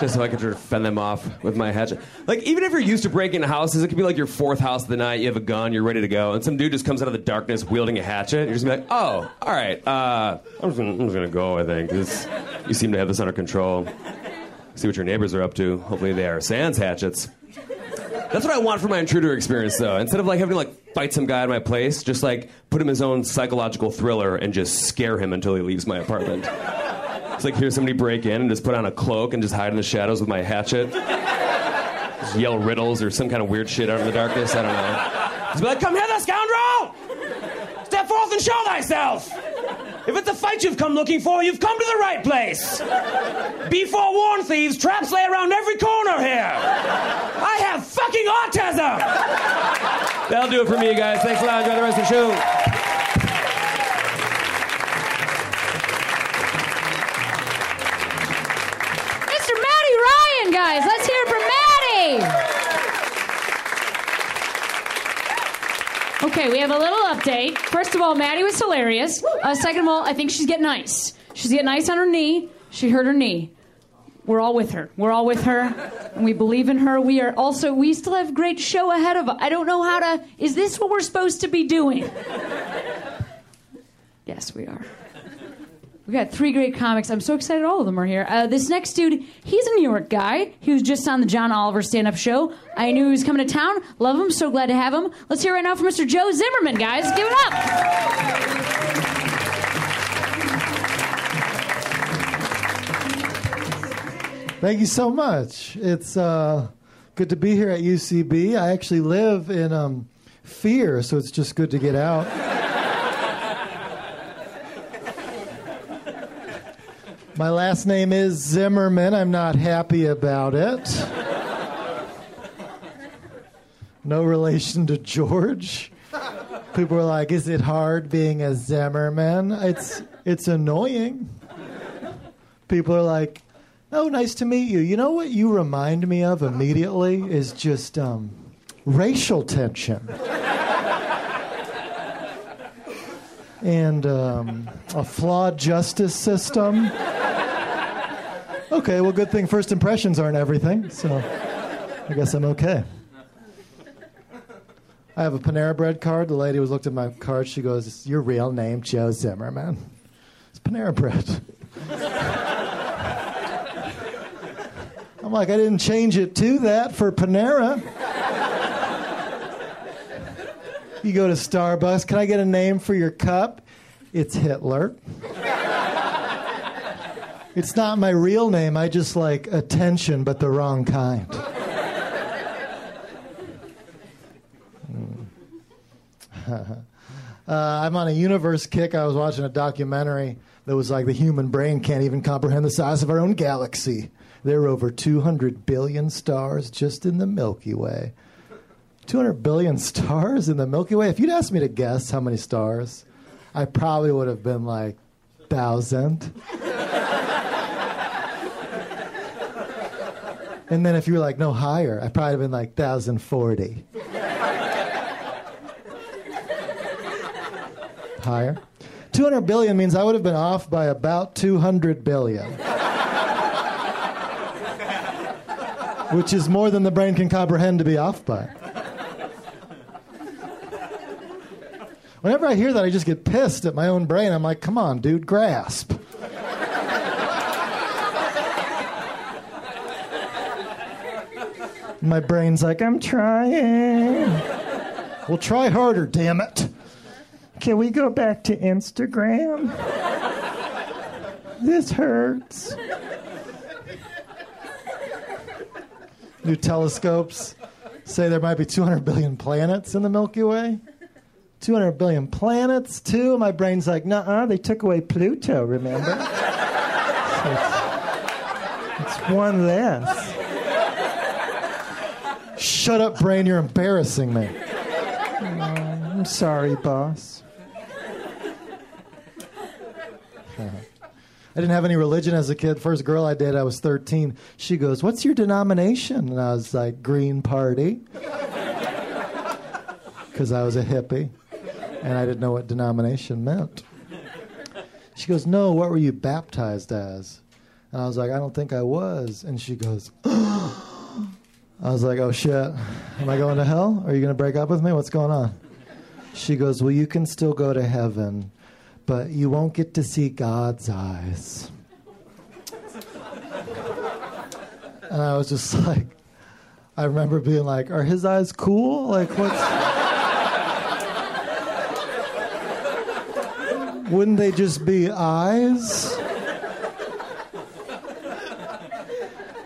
Just so I could sort of fend them off with my hatchet. Like, even if you're used to breaking into houses, it could be like your fourth house of the night, you have a gun, you're ready to go, and some dude just comes out of the darkness wielding a hatchet, and you're just gonna be like, oh, all right, uh, I'm just gonna, I'm just gonna go, I think. This, you seem to have this under control. See what your neighbors are up to. Hopefully they are sans hatchets. That's what I want for my intruder experience, though. Instead of like having to like fight some guy at my place, just like put him in his own psychological thriller and just scare him until he leaves my apartment. It's like hear somebody break in and just put on a cloak and just hide in the shadows with my hatchet. Just yell riddles or some kind of weird shit out of the darkness. I don't know. Just be like, come hither, scoundrel! Step forth and show thyself! If it's the fight you've come looking for, you've come to the right place. Be forewarned, thieves. Traps lay around every corner here. I have fucking autism. That'll do it for me, guys. Thanks a lot. Enjoy the rest of the show. Mister Maddie Ryan, guys. Let's hear it for Maddie. Okay, we have a little update. First of all, Maddie was hilarious. Uh, second of all, I think she's getting ice. She's getting ice on her knee. She hurt her knee. We're all with her. We're all with her. And we believe in her. We are also, we still have great show ahead of us. I don't know how to, is this what we're supposed to be doing? Yes, we are. We got three great comics. I'm so excited all of them are here. Uh, this next dude, he's a New York guy. He was just on the John Oliver stand-up show. I knew he was coming to town. Love him. So glad to have him. Let's hear right now from Mister Joe Zimmerman, guys. Give it up. Thank you so much. It's uh, good to be here at U C B. I actually live in um, fear, so it's just good to get out. My last name is Zimmerman. I'm not happy about it. No relation to George. People are like, is it hard being a Zimmerman? It's it's annoying. People are like, oh, nice to meet you. You know what you remind me of immediately is just um, racial tension. And um, a flawed justice system. Okay, well, good thing first impressions aren't everything, so I guess I'm okay. I have a Panera Bread card. The lady who looked at my card, she goes, "It's your real name, Joe Zimmerman." It's Panera Bread. I'm like, I didn't change it to that for Panera. You go to Starbucks, can I get a name for your cup? It's Hitler. It's not my real name. I just like attention, but the wrong kind. uh, I'm on a universe kick. I was watching a documentary that was like the human brain can't even comprehend the size of our own galaxy. There are over two hundred billion stars just in the Milky Way. two hundred billion stars in the Milky Way? If you'd asked me to guess how many stars, I probably would have been like, thousand. And then if you were like, no, higher, I'd probably have been like, one thousand forty. Higher? two hundred billion means I would have been off by about two hundred billion. Which is more than the brain can comprehend to be off by. Whenever I hear that, I just get pissed at my own brain. I'm like, come on, dude, grasp. My brain's like, I'm trying. Well, try harder, damn it. Can we go back to Instagram? This hurts. New telescopes say there might be two hundred billion planets in the Milky Way. two hundred billion planets, too? My brain's like, nuh-uh, they took away Pluto, remember? So it's, it's one less. Shut up, brain, you're embarrassing me. Uh, I'm sorry, boss. I didn't have any religion as a kid. First girl I did, I was thirteen. She goes, what's your denomination? And I was like, Green Party. Because I was a hippie. And I didn't know what denomination meant. She goes, no, what were you baptized as? And I was like, I don't think I was. And she goes, oh. I was like, oh, shit. Am I going to hell? Are you going to break up with me? What's going on? She goes, well, you can still go to heaven, but you won't get to see God's eyes. And I was just like, I remember being like, are his eyes cool? Like, what's... Wouldn't they just be eyes?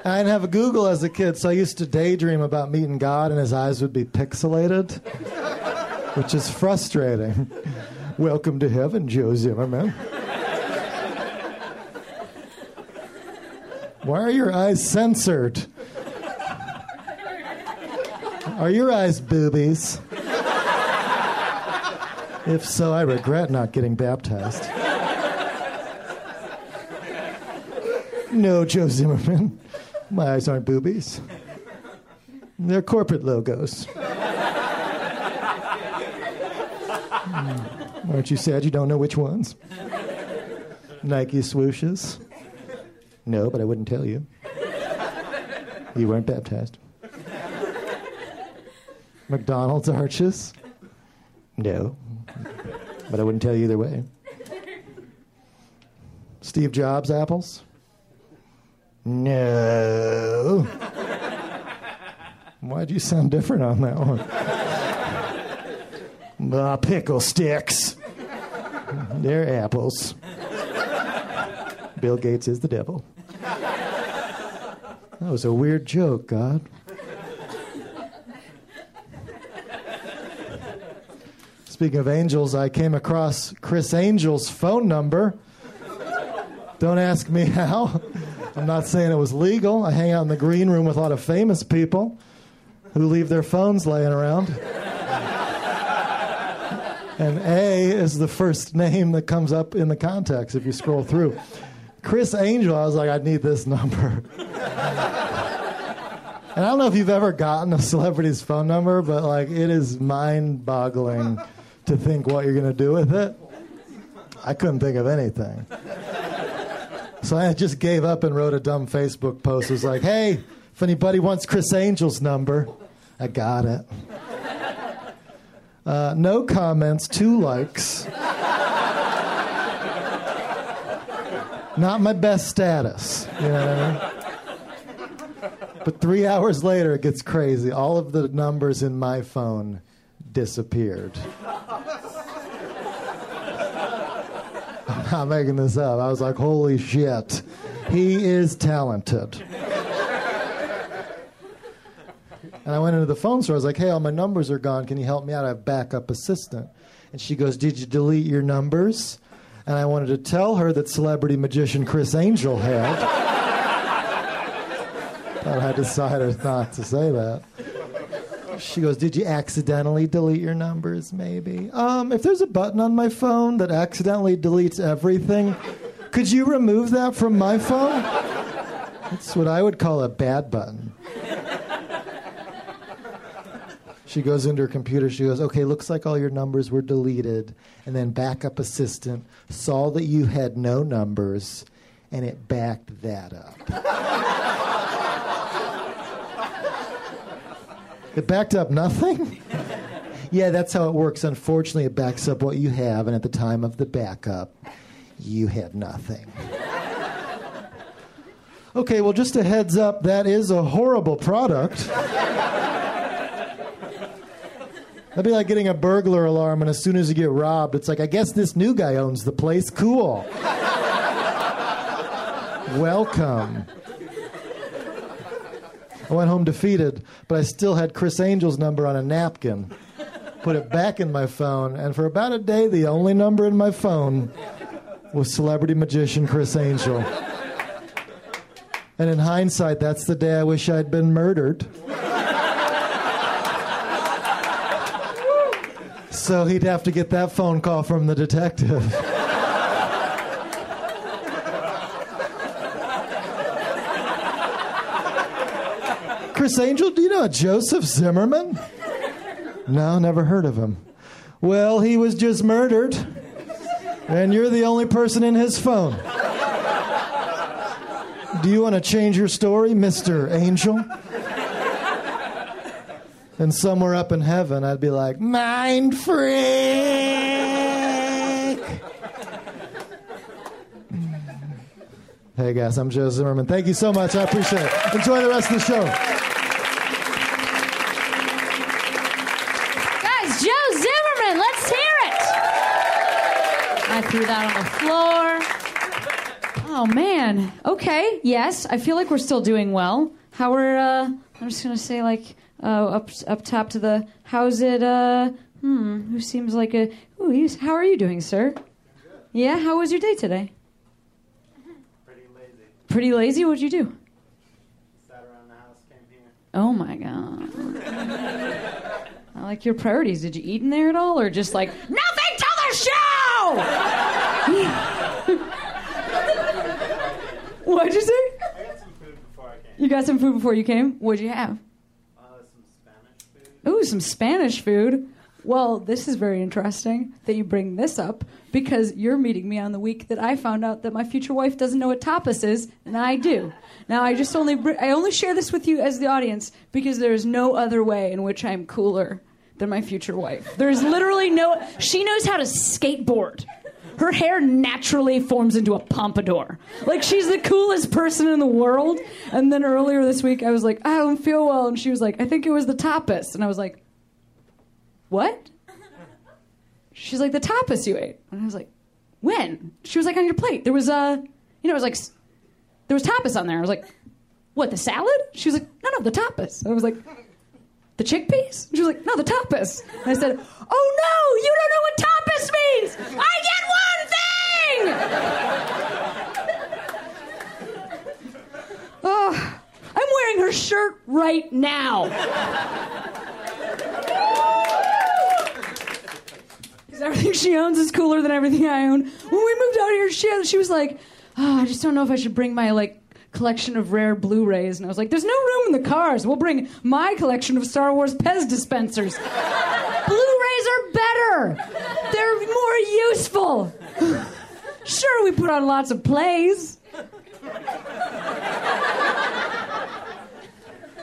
And I didn't have a Google as a kid, so I used to daydream about meeting God, and his eyes would be pixelated, which is frustrating. Welcome to heaven, Joe Zimmerman. Why are your eyes censored? Are your eyes boobies? If so, I regret not getting baptized. No, Joe Zimmerman, my eyes aren't boobies. They're corporate logos. Mm. Aren't you sad you don't know which ones? Nike swooshes? No, but I wouldn't tell you. You weren't baptized. McDonald's arches? No, but I wouldn't tell you either way. Steve Jobs apples? No. Why'd you sound different on that one? Ah, pickle sticks. They're apples. Bill Gates is the devil. That was a weird joke, God. Speaking of angels, I came across Chris Angel's phone number. Don't ask me how. I'm not saying it was legal. I hang out in the green room with a lot of famous people who leave their phones laying around. And A is the first name that comes up in the contacts if you scroll through. Chris Angel, I was like, I need this number. And I don't know if you've ever gotten a celebrity's phone number, but like it is mind-boggling to think what you're going to do with it. I couldn't think of anything. So I just gave up and wrote a dumb Facebook post. It was like, hey, if anybody wants Chris Angel's number, I got it. Uh, no comments, two likes. Not my best status, you know what I mean? But three hours later, it gets crazy. All of the numbers in my phone disappeared. I'm not making this up. I was like, holy shit. He is talented. And I went into the phone store. I was like, hey, all my numbers are gone. Can you help me out? I have a backup assistant. And she goes, did you delete your numbers? And I wanted to tell her that celebrity magician Chris Angel had. But I decided not to say that. She goes, did you accidentally delete your numbers, maybe? Um, if there's a button on my phone that accidentally deletes everything, could you remove that from my phone? That's what I would call a bad button. She goes into her computer, she goes, okay, looks like all your numbers were deleted. And then backup assistant saw that you had no numbers, and it backed that up. It backed up nothing? Yeah, that's how it works. Unfortunately, it backs up what you have, and at the time of the backup, you had nothing. Okay, well, just a heads up, that is a horrible product. That'd be like getting a burglar alarm, and as soon as you get robbed, it's like, I guess this new guy owns the place. Cool. Welcome. I went home defeated, but I still had Chris Angel's number on a napkin. Put it back in my phone, and for about a day, the only number in my phone was celebrity magician Chris Angel. And in hindsight, that's the day I wish I'd been murdered. So he'd have to get that phone call from the detective. Chris Angel, do you know a Joseph Zimmerman? No, never heard of him. Well, he was just murdered, and you're the only person in his phone. Do you want to change your story, Mister Angel? And somewhere up in heaven, I'd be like, mind freak! Hey guys, I'm Joe Zimmerman. Thank you so much. I appreciate it. Enjoy the rest of the show. Guys, Joe Zimmerman, let's hear it! I threw that on the floor. Oh man. Okay, yes, I feel like we're still doing well. How are, uh, I'm just gonna say like, Oh, uh, up up top to the, how's it, uh, hmm, who seems like a, ooh, he's, how are you doing, sir? Good. Yeah, how was your day today? Pretty lazy. Pretty lazy? What'd you do? Sat around the house, came here. Oh, my God. I like your priorities. Did you eat in there at all, or just like, nothing till the show! What'd you say? I got some food before I came. You got some food before you came? What'd you have? Ooh, some Spanish food. Well, this is very interesting that you bring this up, because you're meeting me on the week that I found out that my future wife doesn't know what tapas is, and I do. Now, I just only br- I only share this with you as the audience because there is no other way in which I'm cooler than my future wife. There is literally no... She knows how to skateboard. Her hair naturally forms into a pompadour. Like, she's the coolest person in the world. And then earlier this week, I was like, I don't feel well. And she was like, I think it was the tapas. And I was like, what? She's like, the tapas you ate. And I was like, when? She was like, on your plate. There was, uh, you know, it was like, there was tapas on there. I was like, what, the salad? She was like, no, no, the tapas. And I was like, the chickpeas? And she was like, no, the tapas. And I said, oh, no, you don't know what tapas means. I get one. Oh, I'm wearing her shirt right now. Because everything she owns is cooler than everything I own. When we moved out here, she, she was like, oh, I just don't know if I should bring my like collection of rare Blu-rays. And I was like, there's no room in the cars. We'll bring my collection of Star Wars Pez dispensers. Blu-rays are better. They're more useful. Sure, we put on lots of plays.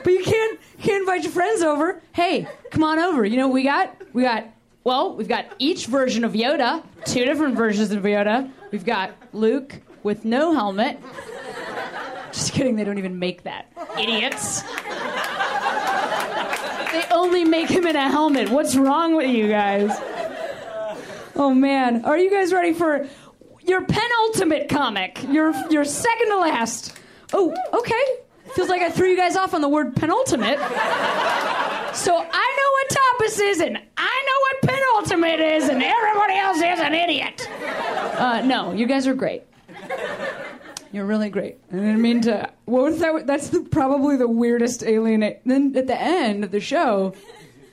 But you can't, can't invite your friends over. Hey, come on over. You know what we got? We got, well, we've got each version of Yoda, two different versions of Yoda. We've got Luke with no helmet. Just kidding, they don't even make that. Idiots. They only make him in a helmet. What's wrong with you guys? Oh, man. Are you guys ready for your penultimate comic? Your, your second to last. Oh, okay. Feels like I threw you guys off on the word penultimate. So I know what tapas is, and I know what penultimate is, and everybody else is an idiot. Uh, no, you guys are great. You're really great. I didn't mean to... What was that? That's the, probably the weirdest alienate... Then at the end of the show...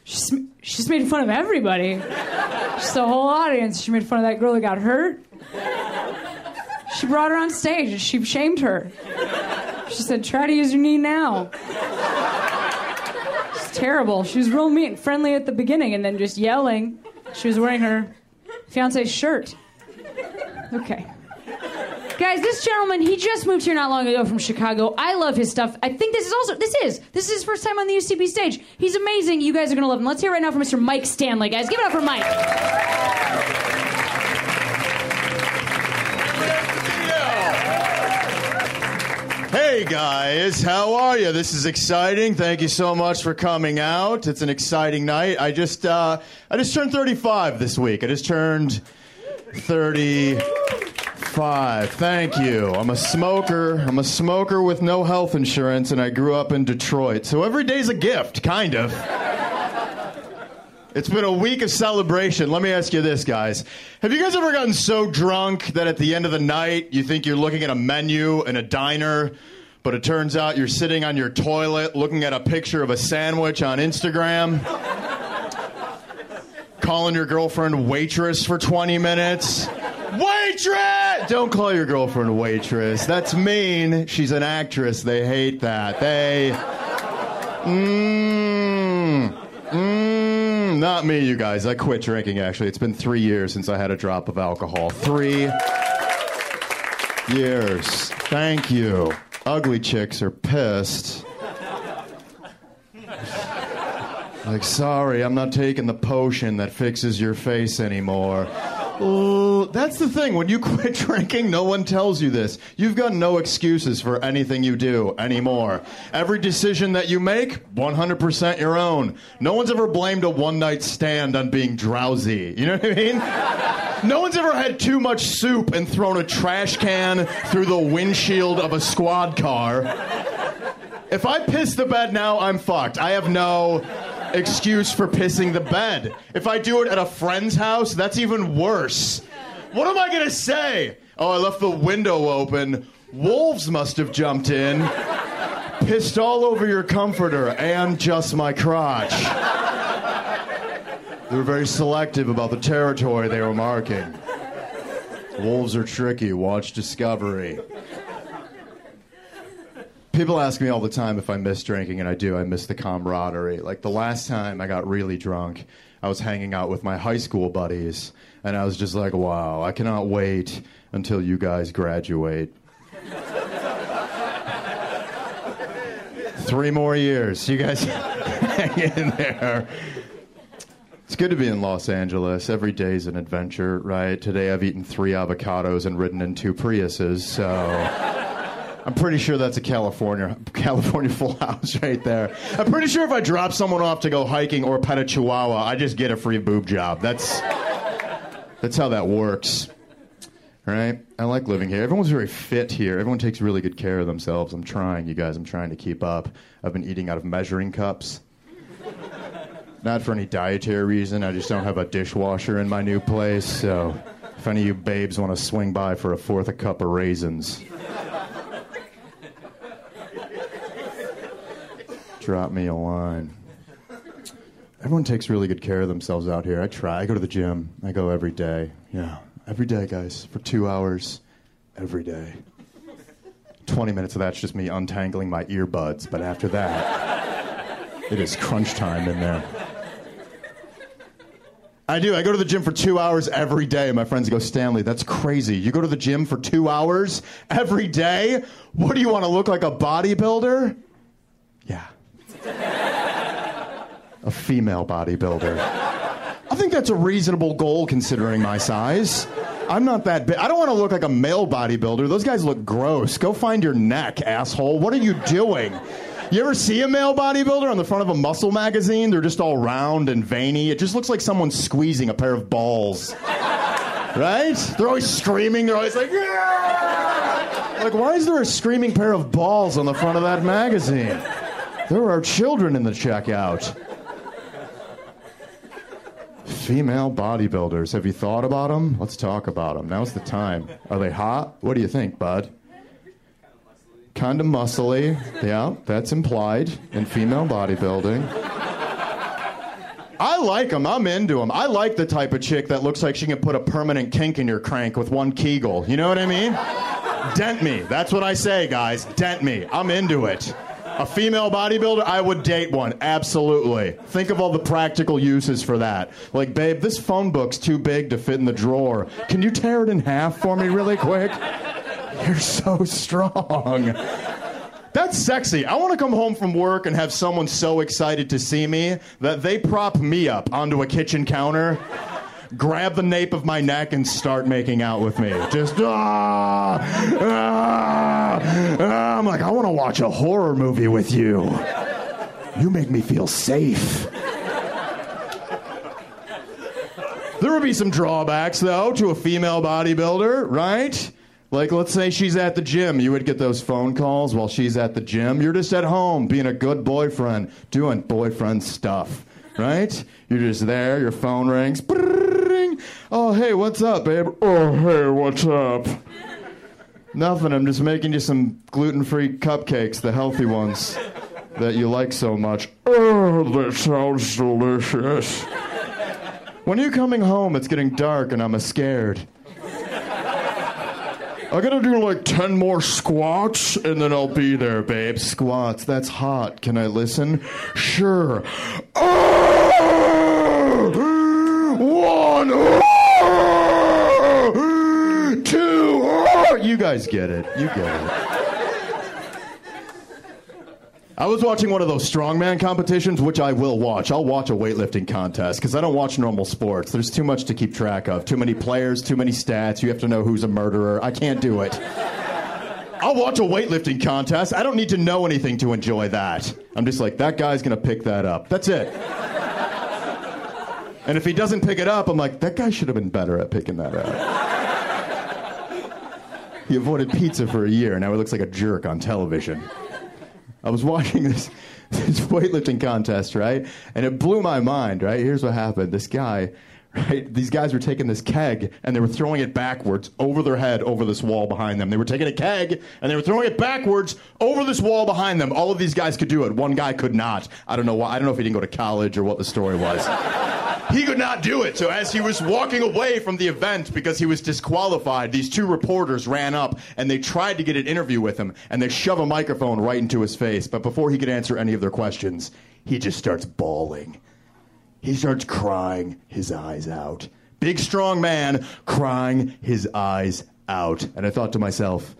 She's, she's made fun of everybody. Just the whole audience. She made fun of that girl that got hurt. She brought her on stage and she shamed her. She said, try to use your knee now. It's terrible. She was real mean, friendly at the beginning and then just yelling. She was wearing her fiance's shirt. Okay. Guys, this gentleman, he just moved here not long ago from Chicago. I love his stuff. I think this is also, this is, this is his first time on the U C B stage. He's amazing. You guys are going to love him. Let's hear right now from Mister Mike Stanley, guys. Give it up for Mike. Hey, Hey guys, how are you? This is exciting. Thank you so much for coming out. It's an exciting night. I just uh, I just turned thirty-five this week. I just turned thirty-five. Thank you. I'm a smoker. I'm a smoker with no health insurance, and I grew up in Detroit. So every day's a gift, kind of. It's been a week of celebration. Let me ask you this, guys. Have you guys ever gotten so drunk that at the end of the night, you think you're looking at a menu in a diner, but it turns out you're sitting on your toilet looking at a picture of a sandwich on Instagram? Calling your girlfriend waitress for twenty minutes? Waitress! Don't call your girlfriend waitress. That's mean. She's an actress. They hate that. They... Mmm... Not me, you guys. I quit drinking, actually. It's been three years since I had a drop of alcohol. Three years. Thank you. Ugly chicks are pissed. Like, sorry, I'm not taking the potion that fixes your face anymore. Uh, that's the thing. When you quit drinking, no one tells you this. You've got no excuses for anything you do anymore. Every decision that you make, one hundred percent your own. No one's ever blamed a one-night stand on being drowsy. You know what I mean? No one's ever had too much soup and thrown a trash can through the windshield of a squad car. If I piss the bed now, I'm fucked. I have no... excuse for pissing the bed. If I do it at a friend's house, that's even worse. What am I gonna say? Oh, I left the window open. Wolves must have jumped in, pissed all over your comforter and just my crotch. They were very selective about the territory they were marking. Wolves are tricky. Watch Discovery. People ask me all the time if I miss drinking, and I do. I miss the camaraderie. Like, the last time I got really drunk, I was hanging out with my high school buddies, and I was just like, wow, I cannot wait until you guys graduate. Three more years. You guys hang in there. It's good to be in Los Angeles. Every day's an adventure, right? Today I've eaten three avocados and ridden in two Priuses, so... I'm pretty sure that's a California California full house right there. I'm pretty sure if I drop someone off to go hiking or pet a chihuahua, I just get a free boob job. That's that's how that works, right? I like living here. Everyone's very fit here. Everyone takes really good care of themselves. I'm trying, you guys. I'm trying to keep up. I've been eating out of measuring cups. Not for any dietary reason. I just don't have a dishwasher in my new place. So if any of you babes want to swing by for a fourth a cup of raisins... drop me a line. Everyone takes really good care of themselves out here. I try. I go to the gym. I go every day. Yeah. Every day, guys. For two hours. Every day. twenty minutes of that's just me untangling my earbuds. But after that, it is crunch time in there. I do. I go to the gym for two hours every day. My friends go, Stanley, that's crazy. You go to the gym for two hours every day? What do you want to look like, a bodybuilder? Yeah. A female bodybuilder. I think that's a reasonable goal considering my size. I'm not that big. I don't want to look like a male bodybuilder. Those guys look gross. Go find your neck, asshole. What are you doing? You ever see a male bodybuilder on the front of a muscle magazine? They're just all round and veiny. It just looks like someone's squeezing a pair of balls. Right? They're always screaming. They're always like, yeah! Like, why is there a screaming pair of balls on the front of that magazine? There are children in the checkout. Female bodybuilders. Have you thought about them? Let's talk about them. Now's the time. Are they hot? What do you think, bud? Kind of muscly. Yeah, that's implied in female bodybuilding. I like them. I'm into them. I like the type of chick that looks like she can put a permanent kink in your crank with one Kegel. You know what I mean? Dent me. That's what I say, guys. Dent me. I'm into it. A female bodybuilder, I would date one, absolutely. Think of all the practical uses for that. Like, babe, this phone book's too big to fit in the drawer. Can you tear it in half for me really quick? You're so strong. That's sexy. I want to come home from work and have someone so excited to see me that they prop me up onto a kitchen counter, grab the nape of my neck, and start making out with me. Just, ah, ah. out. And I'm like, I want to watch a horror movie with you. You make me feel safe. There would be some drawbacks, though, to a female bodybuilder, right? Like, let's say she's at the gym. You would get those phone calls while she's at the gym. You're just at home being a good boyfriend, doing boyfriend stuff, right? You're just there. Your phone rings. Oh, hey, what's up, babe? Oh, hey, what's up? Nothing. I'm just making you some gluten-free cupcakes, the healthy ones that you like so much. Oh, that sounds delicious. When are you coming home? It's getting dark and I'm scared. I gotta do like ten more squats and then I'll be there, babe. Squats, that's hot. Can I listen? Sure. One, two. You guys get it. You get it. I was watching one of those strongman competitions, which I will watch. I'll watch a weightlifting contest because I don't watch normal sports. There's too much to keep track of. Too many players, too many stats. You have to know who's a murderer. I can't do it. I'll watch a weightlifting contest. I don't need to know anything to enjoy that. I'm just like, that guy's going to pick that up. That's it. And if he doesn't pick it up, I'm like, that guy should have been better at picking that up. He avoided pizza for a year, and now he looks like a jerk on television. I was watching this, this weightlifting contest, right? And it blew my mind, right? Here's what happened. This guy, right? These guys were taking this keg, and they were throwing it backwards over their head over this wall behind them. They were taking a keg, and they were throwing it backwards over this wall behind them. All of these guys could do it. One guy could not. I don't know why. I don't know if he didn't go to college or what the story was. He could not do it. So as he was walking away from the event because he was disqualified, these two reporters ran up and they tried to get an interview with him and they shove a microphone right into his face. But before he could answer any of their questions, he just starts bawling. He starts crying his eyes out. Big, strong man crying his eyes out. And I thought to myself,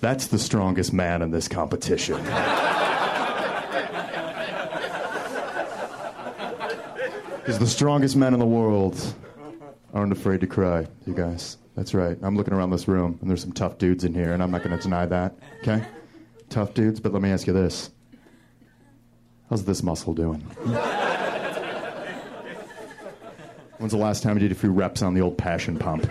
that's the strongest man in this competition. Because the strongest men in the world aren't afraid to cry, you guys. That's right. I'm looking around this room, and there's some tough dudes in here, and I'm not going to deny that, okay? Tough dudes, but let me ask you this. How's this muscle doing? When's the last time you did a few reps on the old passion pump?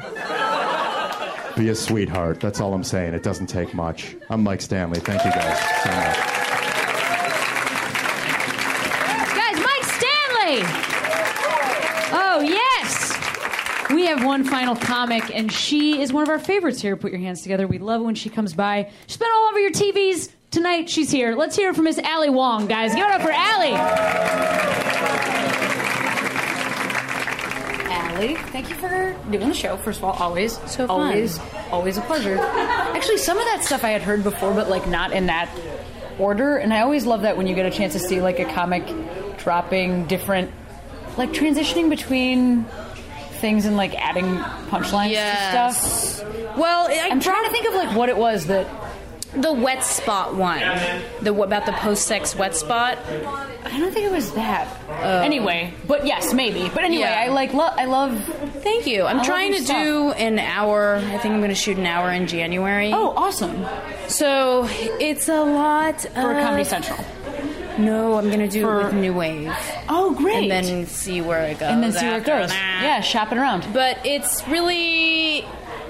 Be a sweetheart. That's all I'm saying. It doesn't take much. I'm Mike Stanley. Thank you guys so much. We have one final comic, and she is one of our favorites here. Put your hands together. We love it when she comes by. She's been all over your T Vs. Tonight, she's here. Let's hear it from Miss Ali Wong, guys. Give it up for Ali. Ali, thank you for doing the show, first of all, always. So fun. Always, always a pleasure. Actually, some of that stuff I had heard before, but, like, not in that order. And I always love that when you get a chance to see, like, a comic dropping different, like, transitioning between things and like adding punchlines yes. to stuff. Well, I I'm trying to think of like what it was that the wet spot one, the about the post-sex wet spot. I don't think it was that. Uh, anyway, but yes, maybe. But anyway, yeah. I like lo- I love. Thank you. I'm I trying to stuff. do an hour. I think I'm going to shoot an hour in January. Oh, awesome! So it's a lot for of... Comedy Central. No, I'm going to do For, it with New Wave. Oh, great. And then see where it goes. And then see where it goes. That. Yeah, shopping around. But it's really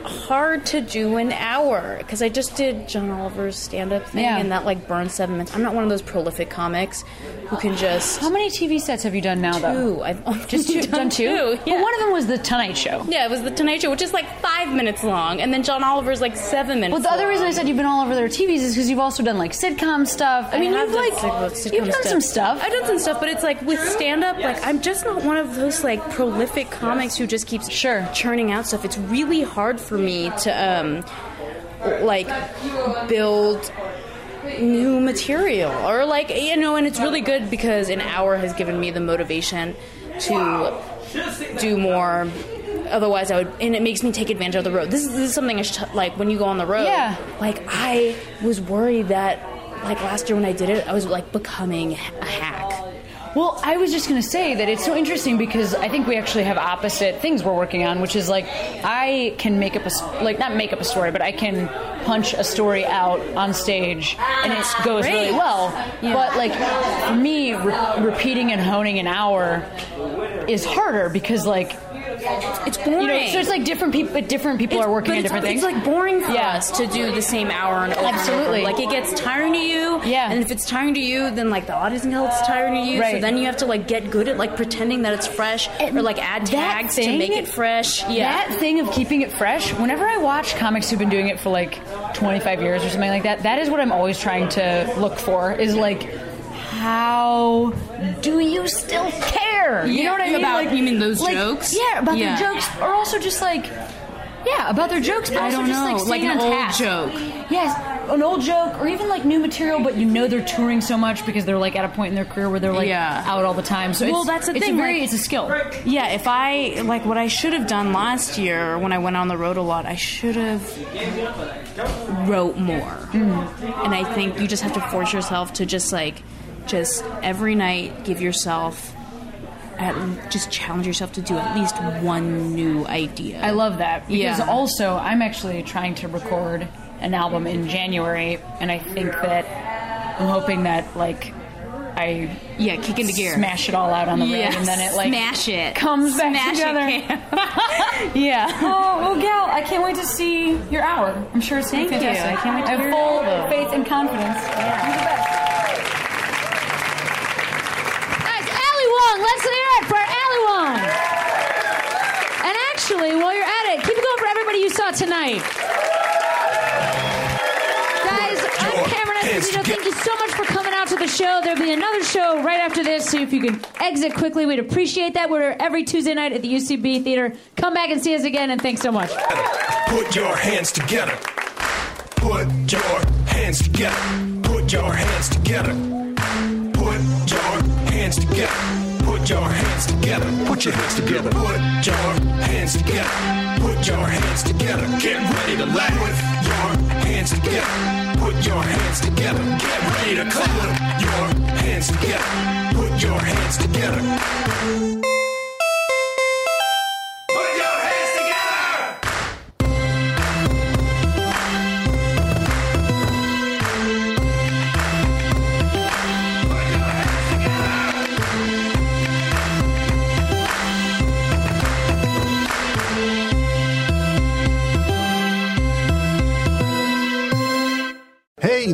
hard to do an hour because I just did John Oliver's stand-up thing yeah. and that like burned seven minutes. I'm not one of those prolific comics who can just... How many T V sets have you done now, two. though? Two. I've just two, done, done two? two. Yeah. Well, one of them was The Tonight Show. Yeah, it was The Tonight Show, which is like five minutes long, and then John Oliver's like seven minutes Well, the long. Other reason I said you've been all over their T Vs is because you've also done like sitcom stuff. I, I mean, you've like... Sitcom you've done stuff. some stuff. I've done some stuff, but it's like with stand-up, yes. like I'm just not one of those like prolific comics yes. who just keeps sure. churning out stuff. It's really hard for me to um like build new material or like you know and it's really good because an hour has given me the motivation to do more. Otherwise I would, and it makes me take advantage of the road. This is, this is something I should, like when you go on the road yeah. like I was worried that like last year when I did it I was like becoming a hack. Well, I was just going to say that it's so interesting because I think we actually have opposite things we're working on, which is, like, I can make up a... Like, not make up a story, but I can punch a story out on stage and it goes Great. really well. Yeah. But like for me, re- repeating and honing an hour is harder because like it's boring. You know, so it's like different people. Different people it's, are working on different things. It's like boring for yeah. us to do the same hour and over. Absolutely. Like it gets tiring to you. Yeah. And if it's tiring to you, then like the audience gets tiring to you. Right. So then you have to like get good at like pretending that it's fresh and or like add tags thing, to make it fresh. Yeah. That thing of keeping it fresh. Whenever I watch comics who've been doing it for like twenty-five years or something like that, that is what I'm always trying to look for. Is like, how do you still care? You yeah, know what I mean? About, like, you mean those like, jokes? Yeah, about yeah. their jokes. Or also just like, yeah, about their jokes, but I also don't just know. like staying like an on old task. joke. Yes, an old joke, or even like new material, but you know they're touring so much because they're like at a point in their career where they're like yeah. out all the time. So well, it's, that's the it's thing. A very, like, it's a skill. Yeah, if I, like what I should have done last year when I went on the road a lot, I should have wrote more. Mm. And I think you just have to force yourself to just like, just every night give yourself at, just challenge yourself to do at least one new idea. I love that because yeah. also I'm actually trying to record an album in January, and I think that I'm hoping that like I yeah kick into gear, smash it all out on the road, yeah. and then it like smash it comes back smash together. It yeah. Oh well, gal, I can't wait to see your hour. I'm sure it's going to be fantastic. You. I can't wait to I have full album. faith and confidence. Yeah. You're the best. Let's hear it for Allie Wong. And actually, while you're at it, keep it going for everybody you saw tonight. Guys, I'm Cameron Esposito. Thank you so much for coming out to the show. There'll be another show right after this, so if you can exit quickly, we'd appreciate that. We're here every Tuesday night at the U C B Theater. Come back and see us again, and thanks so much. Put your hands together. Put your hands together. Put your hands together. Put your hands together. Put your hands together. Put your hands together. Put your hands together. Put your hands together. Get ready to laugh. Put your hands together. Put your hands together. Get ready to clap. Put your hands together. Put your hands together. Put your hands together. Put your hands together. Hey,